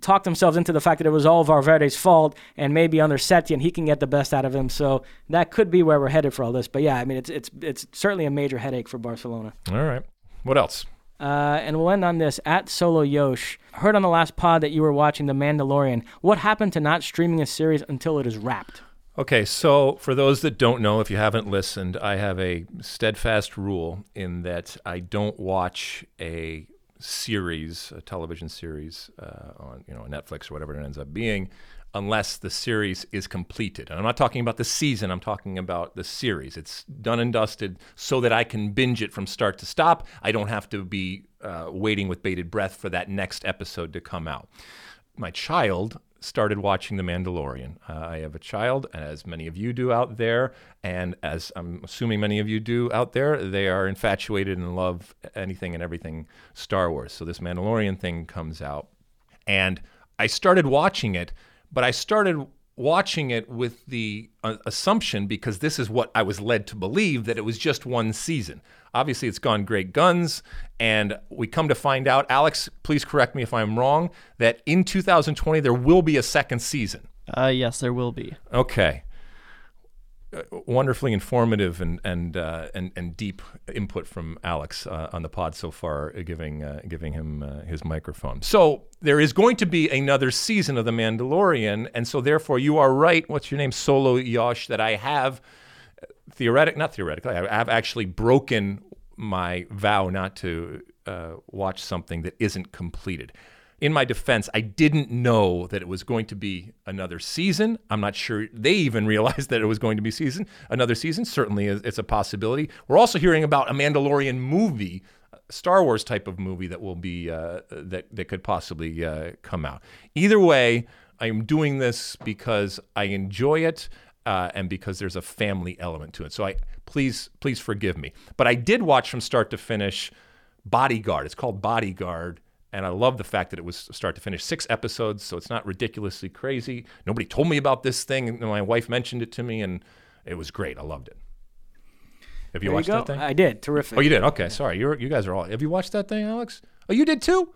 talk themselves into the fact that it was all Valverde's fault, and maybe under Setien he can get the best out of him. So that could be where we're headed for all this. But yeah, I mean, it's it's it's certainly a major headache for Barcelona. All right. What else? Uh, and we'll end on this. At Solo Yosh, heard on the last pod that you were watching The Mandalorian. What happened to not streaming a series until it is wrapped? Okay, so for those that don't know, if you haven't listened, I have a steadfast rule in that I don't watch a series, a television series uh, on you know Netflix or whatever it ends up being, unless the series is completed. And I'm not talking about the season, I'm talking about the series. It's done and dusted so that I can binge it from start to stop. I don't have to be uh, waiting with bated breath for that next episode to come out. My child started watching The Mandalorian. Uh, I have a child, as many of you do out there, and as I'm assuming many of you do out there, they are infatuated and love anything and everything Star Wars. So this Mandalorian thing comes out, and I started watching it, but I started watching it with the uh, assumption, because this is what I was led to believe, that it was just one season. Obviously, it's gone great guns, and we come to find out, Alex, please correct me if I'm wrong, that in two thousand twenty, there will be a second season. Uh, yes, there will be. Okay. Uh, wonderfully informative and and, uh, and and deep input from Alex uh, on the pod so far, uh, giving uh, giving him uh, his microphone. So there is going to be another season of The Mandalorian, and so therefore you are right. What's your name, Solo Yosh? That I have theoretic, not theoretically, I have actually broken my vow not to uh, watch something that isn't completed. In my defense, I didn't know that it was going to be another season. I'm not sure they even realized that it was going to be season another season. Certainly, it's a possibility. We're also hearing about a Mandalorian movie, Star Wars type of movie that will be uh, that that could possibly uh, come out. Either way, I am doing this because I enjoy it uh, and because there's a family element to it. So I please please forgive me. But I did watch from start to finish Bodyguard. It's called Bodyguard. And I love the fact that it was start to finish six episodes, so it's not ridiculously crazy. Nobody told me about this thing, and my wife mentioned it to me, and it was great. I loved it. Have you there watched you that thing? I did. Terrific. Oh, you did? Okay, yeah. Sorry. You're, you guys are all... Have you watched that thing, Alex? Oh, you did too?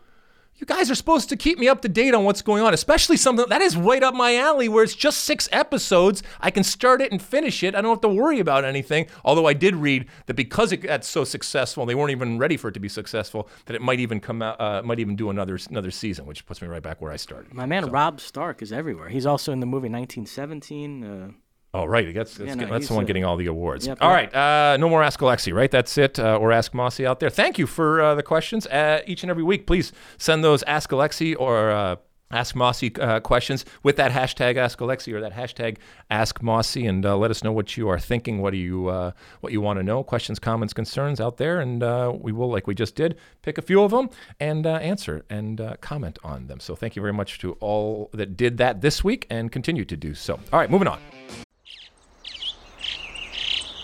You guys are supposed to keep me up to date on what's going on, especially something... That is right up my alley, where it's just six episodes. I can start it and finish it. I don't have to worry about anything, although I did read that because it got so successful, they weren't even ready for it to be successful, that it might even come out, uh, might even do another another season, which puts me right back where I started. My man so. Rob Stark is everywhere. He's also in the movie nineteen seventeen. Uh... Oh, right. That's that's, yeah, no, that's the one a, getting all the awards. Yep, all right. Uh, no more Ask Alexi, right? That's it. Uh, or Ask Mosse out there. Thank you for uh, the questions uh, each and every week. Please send those Ask Alexi or uh, Ask Mosse uh, questions with that hashtag Ask Alexi or that hashtag Ask Mosse, and uh, let us know what you are thinking. What do you uh, what you want to know? Questions, comments, concerns out there, and uh, we will, like we just did, pick a few of them and uh, answer and uh, comment on them. So thank you very much to all that did that this week and continue to do so. All right, moving on.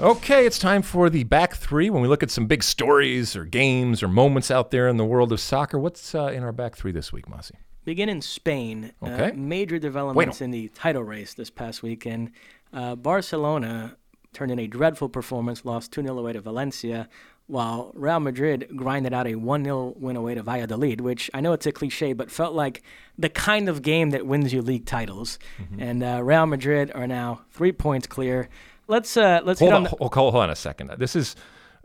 Okay, it's time for the Back Three. When we look at some big stories or games or moments out there in the world of soccer, what's uh, in our Back Three this week, Mosse? Begin in Spain. Okay. Uh, major developments bueno. in the title race this past weekend. Uh, Barcelona turned in a dreadful performance, lost two nil away to Valencia, while Real Madrid grinded out a one nil win away to Valladolid, which I know it's a cliche, but felt like the kind of game that wins you league titles. Mm-hmm. And uh, Real Madrid are now three points clear. Let's uh, let's hold on. on the- hold, hold on a second. This is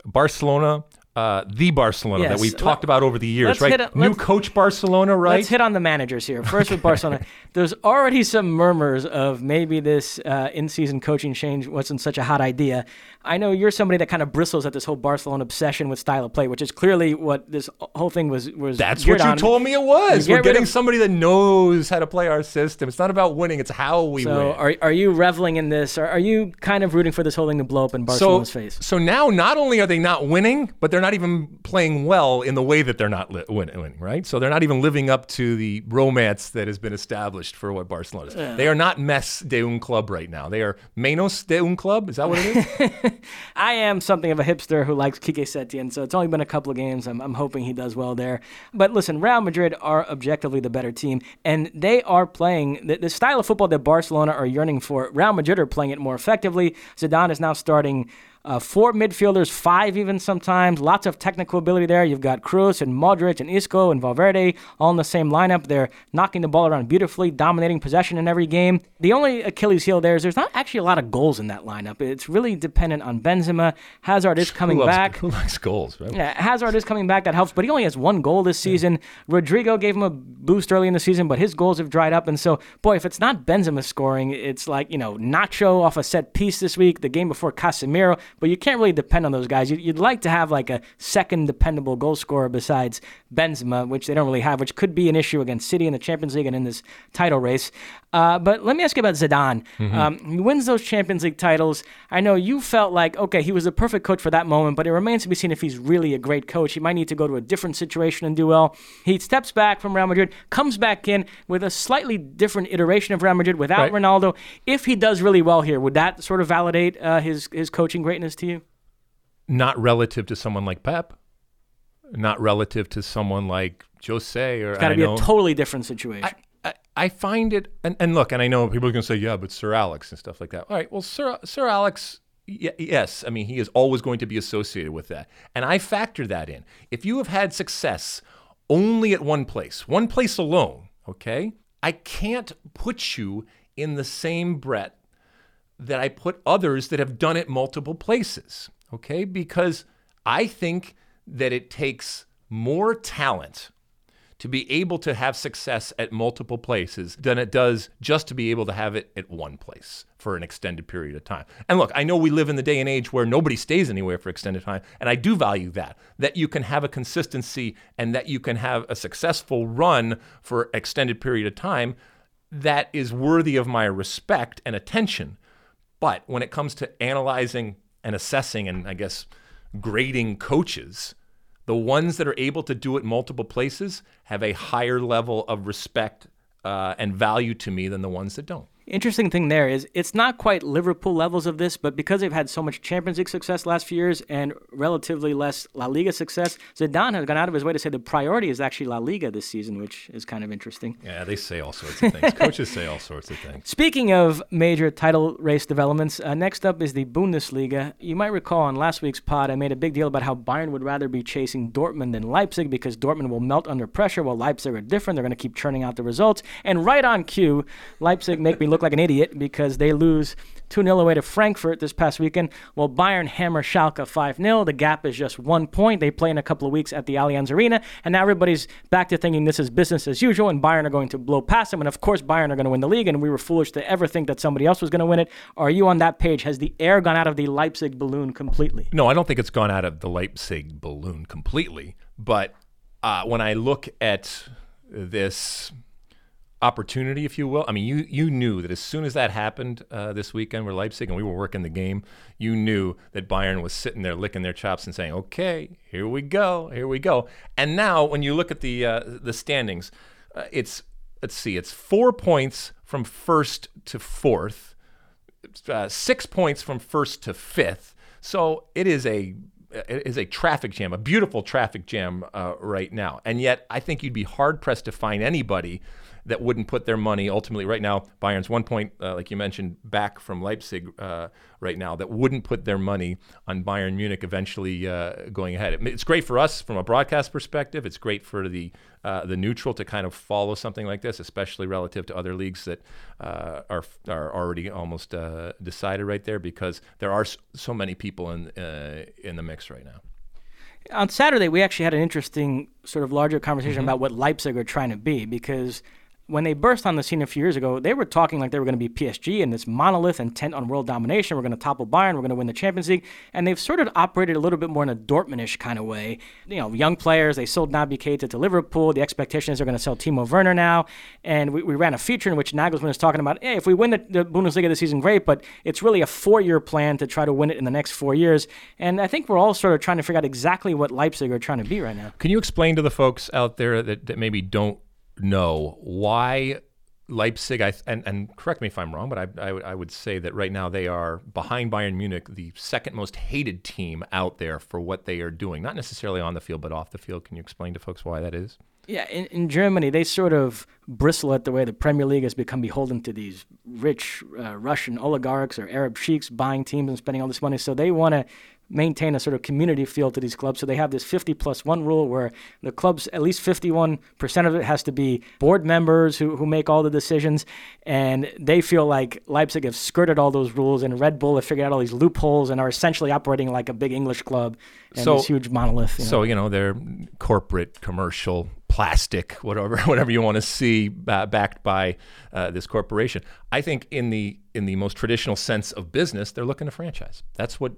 Barcelona, uh, the Barcelona yes. that we've talked Let, about over the years, right? A, New coach Barcelona, right? Let's hit on the managers here. First with Barcelona, there's already some murmurs of maybe this uh, in-season coaching change wasn't such a hot idea. I know you're somebody that kind of bristles at this whole Barcelona obsession with style of play, which is clearly what this whole thing was. was That's what you on. told me it was. Get We're getting of... somebody that knows how to play our system. It's not about winning. It's how we so win. So are, are you reveling in this? Or are you kind of rooting for this whole thing to blow up in Barcelona's so, face? So now not only are they not winning, but they're not even playing well in the way that they're not li- winning, right? So they're not even living up to the romance that has been established for what Barcelona is. Yeah. They are not Mes de un club right now. They are menos de un club. Is that what it is? I am something of a hipster who likes Quique Setien, so it's only been a couple of games. I'm, I'm hoping he does well there. But listen, Real Madrid are objectively the better team, and they are playing the, the style of football that Barcelona are yearning for. Real Madrid are playing it more effectively. Zidane is now starting uh, four midfielders, five even sometimes. Lots of technical ability there. You've got Kroos and Modric and Isco and Valverde all in the same lineup. They're knocking the ball around beautifully, dominating possession in every game. The only Achilles heel there is there's not actually a lot of goals in that lineup. It's really dependent on Benzema. Hazard is coming who loves, back. Who likes goals, right? Yeah, Hazard is coming back. That helps, but he only has one goal this season. Yeah. Rodrigo gave him a boost early in the season, but his goals have dried up. And so, boy, if it's not Benzema scoring, it's like, you know, Nacho off a set piece this week, the game before Casemiro. But you can't really depend on those guys. You'd like to have like a second dependable goal scorer besides Benzema, which they don't really have, which could be an issue against City in the Champions League and in this title race. Uh, but let me ask you about Zidane. Mm-hmm. Um, he wins those Champions League titles. I know you felt like, okay, he was the perfect coach for that moment, but it remains to be seen if he's really a great coach. He might need to go to a different situation and do well. He steps back from Real Madrid, comes back in with a slightly different iteration of Real Madrid without right. Ronaldo. If he does really well here, would that sort of validate uh, his, his coaching greatness to you? Not relative to someone like Pep. Not relative to someone like Jose. Or, it's got to be know, a totally different situation. I, I find it, and, and look, and I know people are going to say, yeah, but Sir Alex and stuff like that. All right, well, Sir Sir Alex, y- yes, I mean, he is always going to be associated with that. And I factor that in. If you have had success only at one place, one place alone, okay, I can't put you in the same breath that I put others that have done it multiple places, okay, because I think that it takes more talent to be able to have success at multiple places than it does just to be able to have it at one place for an extended period of time. And look, I know we live in the day and age where nobody stays anywhere for extended time, and I do value that, that you can have a consistency and that you can have a successful run for extended period of time that is worthy of my respect and attention. But when it comes to analyzing and assessing and, I guess, grading coaches, the ones that are able to do it multiple places have a higher level of respect uh, and value to me than the ones that don't. interesting thing there is it's not quite Liverpool levels of this, but because they've had so much Champions League success last few years and relatively less La Liga success, Zidane has gone out of his way to say the priority is actually La Liga this season, which is kind of interesting. Yeah, they say all sorts of things. Coaches say all sorts of things. Speaking of major title race developments, uh, next up is the Bundesliga. You might recall on last week's pod, I made a big deal about how Bayern would rather be chasing Dortmund than Leipzig because Dortmund will melt under pressure while Leipzig are different. They're going to keep churning out the results. And right on cue, Leipzig make me look like an idiot because they lose two nil away to Frankfurt this past weekend. Well, Bayern hammer Schalke five nil. The gap is just one point. They play in a couple of weeks at the Allianz Arena, and now everybody's back to thinking this is business as usual, and Bayern are going to blow past them, and of course Bayern are going to win the league, and we were foolish to ever think that somebody else was going to win it. Are you on that page? Has the air gone out of the Leipzig balloon completely? No, I don't think it's gone out of the Leipzig balloon completely, but uh, when I look at this opportunity, if you will. I mean, you you knew that as soon as that happened uh, this weekend with Leipzig and we were working the game, you knew that Bayern was sitting there licking their chops and saying, okay, here we go, here we go. And now when you look at the uh, the standings, uh, it's, let's see, it's four points from first to fourth, uh, six points from first to fifth. So it is a It is a traffic jam, a beautiful traffic jam uh, right now. And yet, I think you'd be hard-pressed to find anybody that wouldn't put their money, ultimately, right now, Bayern's one point, uh, like you mentioned, back from Leipzig uh, right now, that wouldn't put their money on Bayern Munich eventually uh, going ahead. It, it's great for us from a broadcast perspective. It's great for the uh, the neutral to kind of follow something like this, especially relative to other leagues that uh, are are already almost uh, decided right there, because there are so many people in uh, in the mix right now. On Saturday, we actually had an interesting sort of larger conversation mm-hmm. about what Leipzig are trying to be, because when they burst on the scene a few years ago, they were talking like they were going to be P S G and this monolith intent on world domination. We're going to topple Bayern. We're going to win the Champions League. And they've sort of operated a little bit more in a Dortmundish kind of way. You know, young players, they sold Naby Keita to Liverpool. The expectation is they're going to sell Timo Werner now. And we, we ran a feature in which Nagelsmann was talking about, hey, if we win the, the Bundesliga this season, great, but it's really a four-year plan to try to win it in the next four years. And I think we're all sort of trying to figure out exactly what Leipzig are trying to be right now. Can you explain to the folks out there that, that maybe don't know why Leipzig, I, and, and correct me if I'm wrong, but I, I, I would say that right now they are, behind Bayern Munich, the second most hated team out there for what they are doing, not necessarily on the field, but off the field. Can you explain to folks why that is? Yeah, in, in Germany, they sort of bristle at the way the Premier League has become beholden to these rich uh, Russian oligarchs or Arab sheiks buying teams and spending all this money, so they want to maintain a sort of community feel to these clubs. So they have this fifty plus one rule where the clubs, at least fifty-one percent of it has to be board members who, who make all the decisions. And they feel like Leipzig have skirted all those rules and Red Bull have figured out all these loopholes and are essentially operating like a big English club and so, this huge monolith. You know? So, you know, they're corporate, commercial, plastic, whatever whatever you want to see uh, backed by uh, this corporation. I think in the in the most traditional sense of business, they're looking to franchise. That's what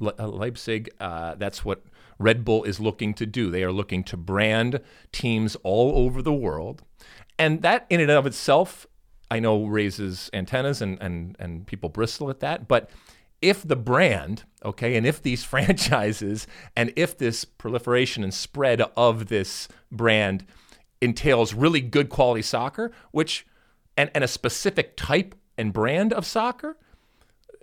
Le- Leipzig, uh, that's what Red Bull is looking to do. They are looking to brand teams all over the world. And that in and of itself, I know, raises antennas and and, and people bristle at that, but if the brand, okay, and if these franchises, and if this proliferation and spread of this brand entails really good quality soccer, which, and, and a specific type and brand of soccer,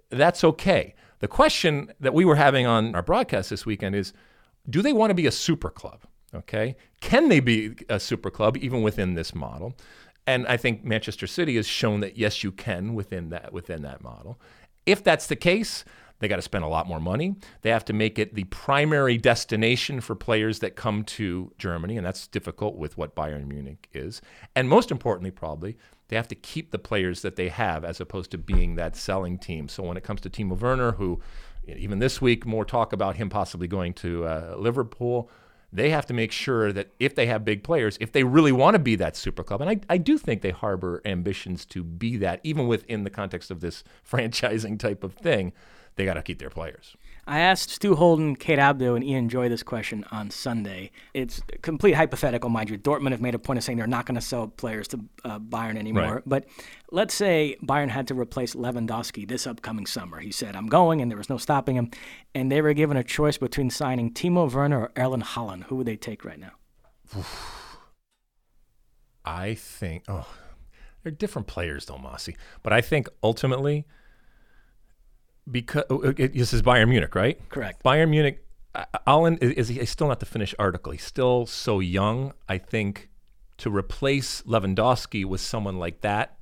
that's okay. The question that we were having on our broadcast this weekend is, do they want to be a super club, okay? Can they be a super club even within this model? And I think Manchester City has shown that, yes, you can within that within that model. If that's the case, they got to spend a lot more money. They have to make it the primary destination for players that come to Germany, and that's difficult with what Bayern Munich is. And most importantly, probably, they have to keep the players that they have as opposed to being that selling team. So when it comes to Timo Werner, who even this week, more talk about him possibly going to uh, Liverpool, they have to make sure that if they have big players, if they really want to be that super club, and I, I do think they harbor ambitions to be that, even within the context of this franchising type of thing, they got to keep their players. I asked Stu Holden, Kate Abdo, and Ian Joy this question on Sunday. It's complete hypothetical, mind you. Dortmund have made a point of saying they're not going to sell players to uh, Bayern anymore. Right. But let's say Bayern had to replace Lewandowski this upcoming summer. He said, I'm going, and there was no stopping him. And they were given a choice between signing Timo Werner or Erling Haaland. Who would they take right now? I think, oh, They're different players, though, Mosse. But I think ultimately, because it, this is Bayern Munich, right? Correct. Bayern Munich. Allen is, is still not the finished article. He's still so young. I think to replace Lewandowski with someone like that,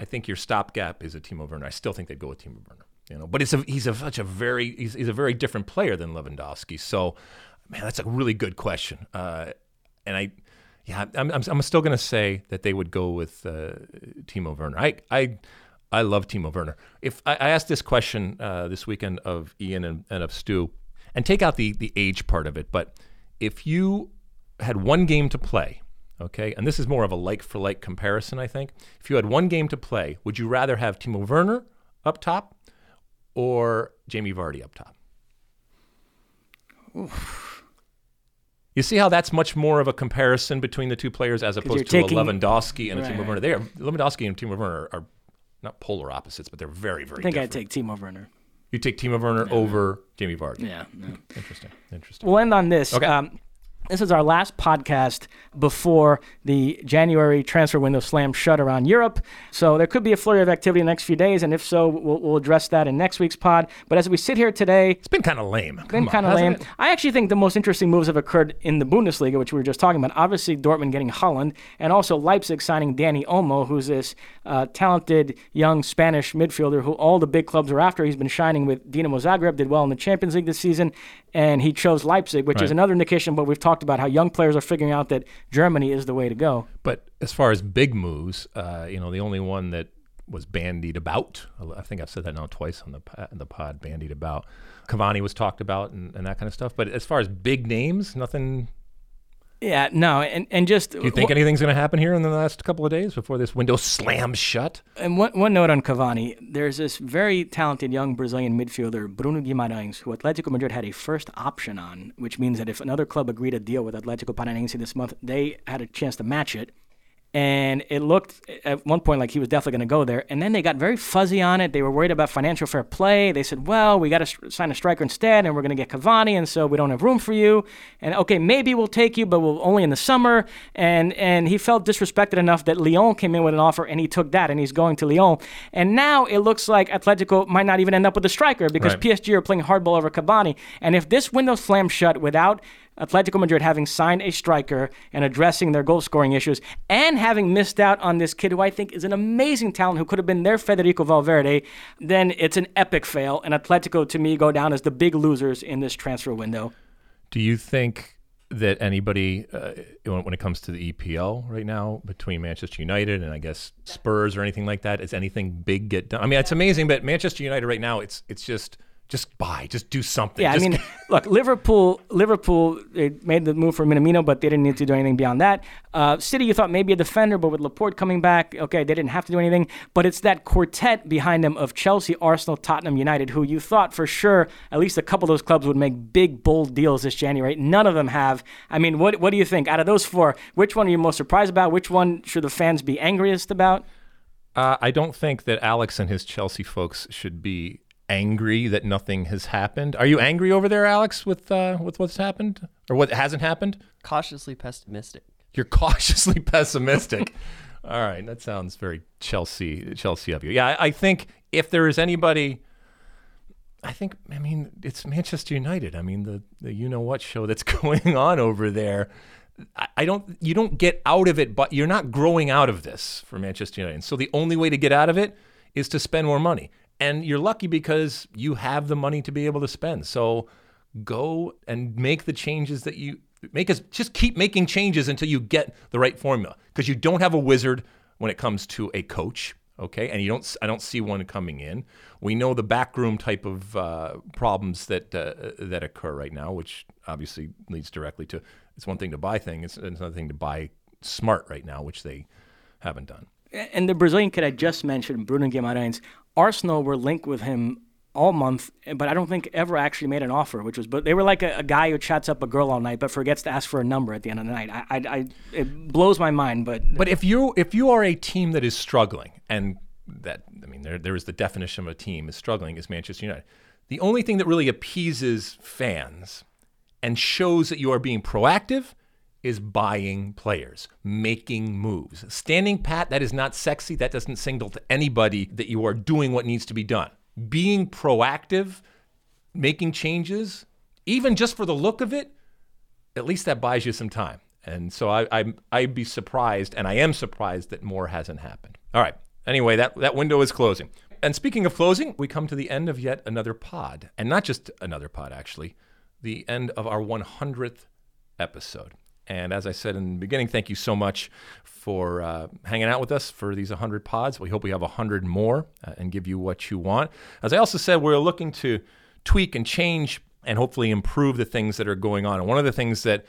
I think your stopgap is a Timo Werner. I still think they'd go with Timo Werner. You know, but it's a, he's a, such a very he's, he's a very different player than Lewandowski. So, man, that's a really good question. Uh, and I, yeah, I'm I'm, I'm still going to say that they would go with uh, Timo Werner. I I I love Timo Werner. If I, I asked this question uh, this weekend of Ian and, and of Stu, and take out the the age part of it, but if you had one game to play, okay, and this is more of a like for like comparison, I think. If you had one game to play, would you rather have Timo Werner up top or Jamie Vardy up top? Oof. You see how that's much more of a comparison between the two players as opposed to taking, a Lewandowski and right. a Timo Werner. They are, Lewandowski and Timo Werner are not polar opposites, but they're very, very different. I think different. I'd take Timo Werner. You take Timo Werner yeah. over Jamie Vardy. Yeah. yeah. Interesting. Interesting. We'll end on this. Okay. Um, This is our last podcast before the January transfer window slam shutter on Europe. So there could be a flurry of activity in the next few days, and if so, we'll, we'll address that in next week's pod. But as we sit here today... It's been kind of lame. It's been kind of lame. It? I actually think the most interesting moves have occurred in the Bundesliga, which we were just talking about. Obviously, Dortmund getting Haaland, and also Leipzig signing Dani Olmo, who's this uh, talented young Spanish midfielder who all the big clubs are after. He's been shining with Dinamo Zagreb, did well in the Champions League this season, and he chose Leipzig, which right. is another indication, but we've talked about how young players are figuring out that Germany is the way to go. But as far as big moves, uh, you know, the only one that was bandied about, I think I've said that now twice on the on the pod, bandied about, Cavani was talked about and, and that kind of stuff. But as far as big names, nothing... Yeah, no, and, and just... Do you think wh- anything's going to happen here in the last couple of days before this window slams shut? And one, one note on Cavani, there's this very talented young Brazilian midfielder, Bruno Guimarães, who Atletico Madrid had a first option on, which means that if another club agreed a deal with Atletico Paranaense this month, they had a chance to match it. And it looked at one point like he was definitely going to go there. And then they got very fuzzy on it. They were worried about financial fair play. They said, well, we got to st- sign a striker instead, and we're going to get Cavani, and so we don't have room for you. And, okay, maybe we'll take you, but we'll only in the summer. And and he felt disrespected enough that Lyon came in with an offer, and he took that, and he's going to Lyon. And now it looks like Atletico might not even end up with a striker because right. P S G are playing hardball over Cavani. And if this window slams shut without Atletico Madrid having signed a striker and addressing their goal-scoring issues and having missed out on this kid who I think is an amazing talent who could have been their Federico Valverde, then it's an epic fail. And Atletico, to me, go down as the big losers in this transfer window. Do you think that anybody, uh, when it comes to the E P L right now, between Manchester United and I guess Spurs or anything like that, is anything big get done? I mean, it's amazing, but Manchester United right now, it's it's just... Just buy. Just do something. Yeah, just I mean, look, Liverpool, Liverpool, they made the move for Minamino, but they didn't need to do anything beyond that. Uh, City, you thought maybe a defender, but with Laporte coming back, okay, they didn't have to do anything. But it's that quartet behind them of Chelsea, Arsenal, Tottenham, United, who you thought for sure at least a couple of those clubs would make big, bold deals this January. None of them have. I mean, what what do you think? Out of those four, which one are you most surprised about? Which one should the fans be angriest about? Uh, I don't think that Alex and his Chelsea folks should be angry that nothing has happened. Are you angry over there, Alex, with uh, with what's happened or what hasn't happened? Cautiously pessimistic. You're cautiously pessimistic. All right, that sounds very Chelsea, Chelsea of you. Yeah, I, I think if there is anybody, I think I mean it's Manchester United. I mean the the you know what show that's going on over there. I, I don't you don't get out of it, but you're not growing out of this for Manchester United. And so the only way to get out of it is to spend more money. And you're lucky because you have the money to be able to spend. So go and make the changes that you make. Us just keep making changes until you get the right formula, because you don't have a wizard when it comes to a coach. Okay, and you don't. I don't see one coming in. We know the backroom type of uh, problems that uh, that occur right now, which obviously leads directly to. It's one thing to buy things. It's, it's another thing to buy smart right now, which they haven't done. And the Brazilian kid I just mentioned, Bruno Guimarães, Arsenal were linked with him all month, but I don't think ever actually made an offer, which was, but they were like a, a guy who chats up a girl all night but forgets to ask for a number at the end of the night. I, I, I it blows my mind, but but if you if you are a team that is struggling, and that I mean there there is the definition of a team is struggling is Manchester United. The only thing that really appeases fans and shows that you are being proactive is buying players, making moves. Standing pat, that is not sexy. That doesn't signal to anybody that you are doing what needs to be done. Being proactive, making changes, even just for the look of it, at least that buys you some time. And so I, I, I'd be surprised, and I am surprised that more hasn't happened. All right. Anyway, that, that window is closing. And speaking of closing, we come to the end of yet another pod. And not just another pod, actually. The end of our one hundredth episode. And as I said in the beginning, thank you so much for uh, hanging out with us for these one hundred pods. We hope we have one hundred more uh, and give you what you want. As I also said, we're looking to tweak and change and hopefully improve the things that are going on. And one of the things that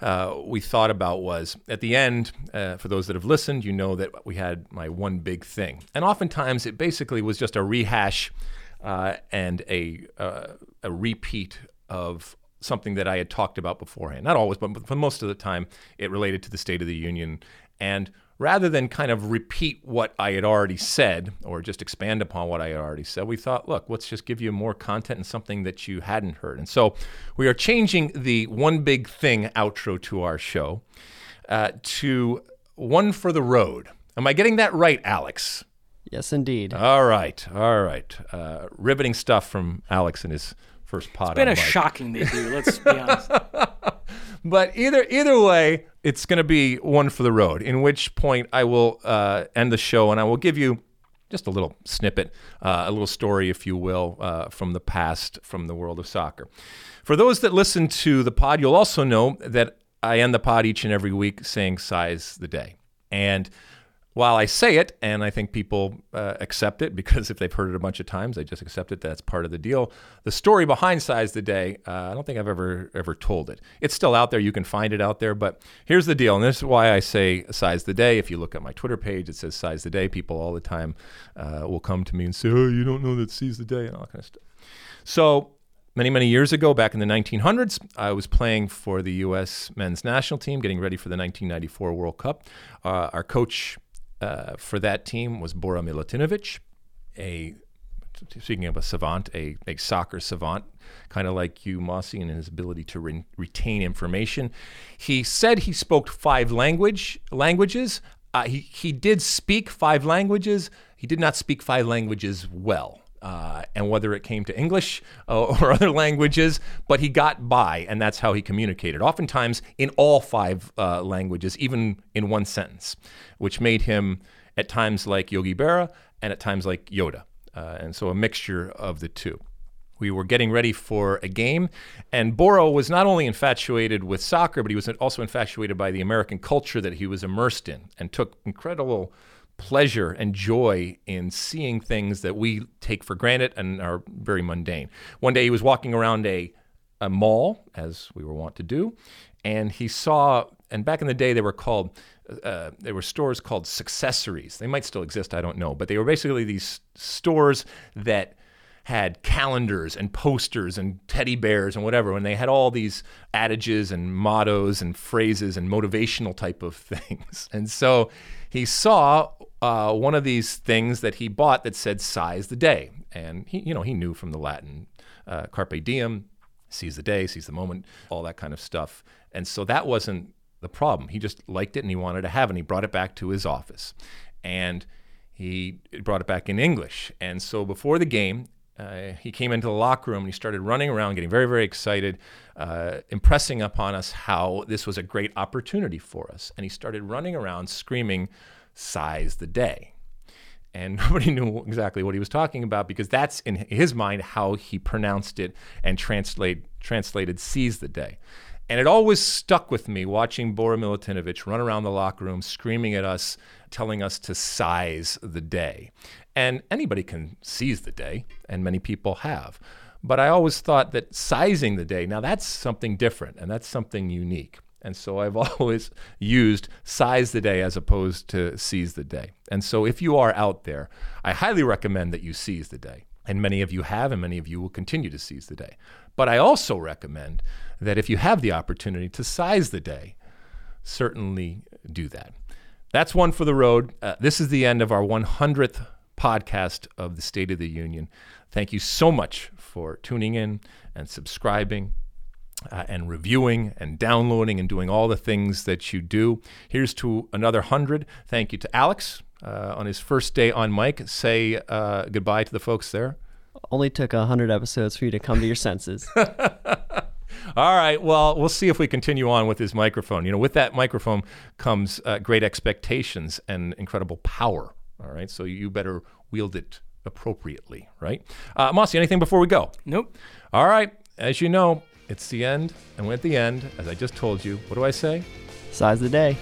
uh, we thought about was, at the end, uh, for those that have listened, you know that we had my one big thing. And oftentimes it basically was just a rehash uh, and a, uh, a repeat of something that I had talked about beforehand. Not always, but for most of the time, it related to the State of the Union. And rather than kind of repeat what I had already said or just expand upon what I had already said, we thought, look, let's just give you more content and something that you hadn't heard. And so we are changing the one big thing outro to our show uh, to one for the road. Am I getting that right, Alex? Yes, indeed. All right. All right. Uh, riveting stuff from Alex and his first pod. It's been a mic. Shocking debut, let's be honest. But either either way, it's going to be one for the road, in which point I will uh, end the show and I will give you just a little snippet, uh, a little story, if you will, uh, from the past, from the world of soccer. For those that listen to the pod, you'll also know that I end the pod each and every week saying size the day. And while I say it, and I think people uh, accept it, because if they've heard it a bunch of times, they just accept it, that's part of the deal. The story behind Size the Day, uh, I don't think I've ever ever told it. It's still out there, you can find it out there, but here's the deal, and this is why I say Size the Day. If you look at my Twitter page, it says Size the Day. People all the time uh, will come to me and say, oh, you don't know that Size the Day, and all that kind of stuff. So many, many years ago, back in the nineteen hundreds, I was playing for the U S men's national team, getting ready for the nineteen ninety-four World Cup. Uh, our coach Uh, for that team was Bora Milutinovic, a, speaking of a savant, a, a soccer savant, kind of like you, Mosse, and his ability to re- retain information. He said he spoke five language languages. Uh, he, he did speak five languages. He did not speak five languages well. Uh, and whether it came to English uh, or other languages, but he got by, and that's how he communicated, oftentimes in all five uh, languages, even in one sentence, which made him at times like Yogi Berra and at times like Yoda, uh, and so a mixture of the two. We were getting ready for a game, and Bora was not only infatuated with soccer, but he was also infatuated by the American culture that he was immersed in, and took incredible pleasure and joy in seeing things that we take for granted and are very mundane. One day he was walking around a, a mall, as we were wont to do, and he saw, and back in the day they were called, uh, there were stores called Successories. They might still exist, I don't know, but they were basically these stores that had calendars and posters and teddy bears and whatever, and they had all these adages and mottos and phrases and motivational type of things. And so he saw uh, one of these things that he bought that said "Size the Day," and he, you know, he knew from the Latin uh, "Carpe Diem," seize the day, seize the moment, all that kind of stuff. And so that wasn't the problem. He just liked it and he wanted to have it. And he brought it back to his office, and he brought it back in English. And so before the game, Uh, he came into the locker room and he started running around, getting very, very excited, uh, impressing upon us how this was a great opportunity for us. And he started running around screaming, "Size the Day." And nobody knew exactly what he was talking about, because that's, in his mind, how he pronounced it and translate, translated "seize the day." And it always stuck with me, watching Bora Milutinovic run around the locker room, screaming at us, telling us to size the day. And anybody can seize the day, and many people have. But I always thought that sizing the day, now that's something different, and that's something unique. And so I've always used size the day as opposed to seize the day. And so if you are out there, I highly recommend that you seize the day. And many of you have, and many of you will continue to seize the day. But I also recommend that if you have the opportunity to size the day, certainly do that. That's one for the road. Uh, this is the end of our one hundredth podcast of the State of the Union. Thank you so much for tuning in and subscribing. Uh, and reviewing and downloading and doing all the things that you do. Here's to another hundred. Thank you to Alex uh, on his first day on mic. Say uh, goodbye to the folks there. Only took one hundred episodes for you to come to your senses. All right, well, we'll see if we continue on with this microphone. You know, with that microphone comes uh, great expectations and incredible power. All right, so you better wield it appropriately, right? Uh, Mosse, anything before we go? Nope. All right, as you know, it's the end, and we're at the end, as I just told you. What do I say? Size the day.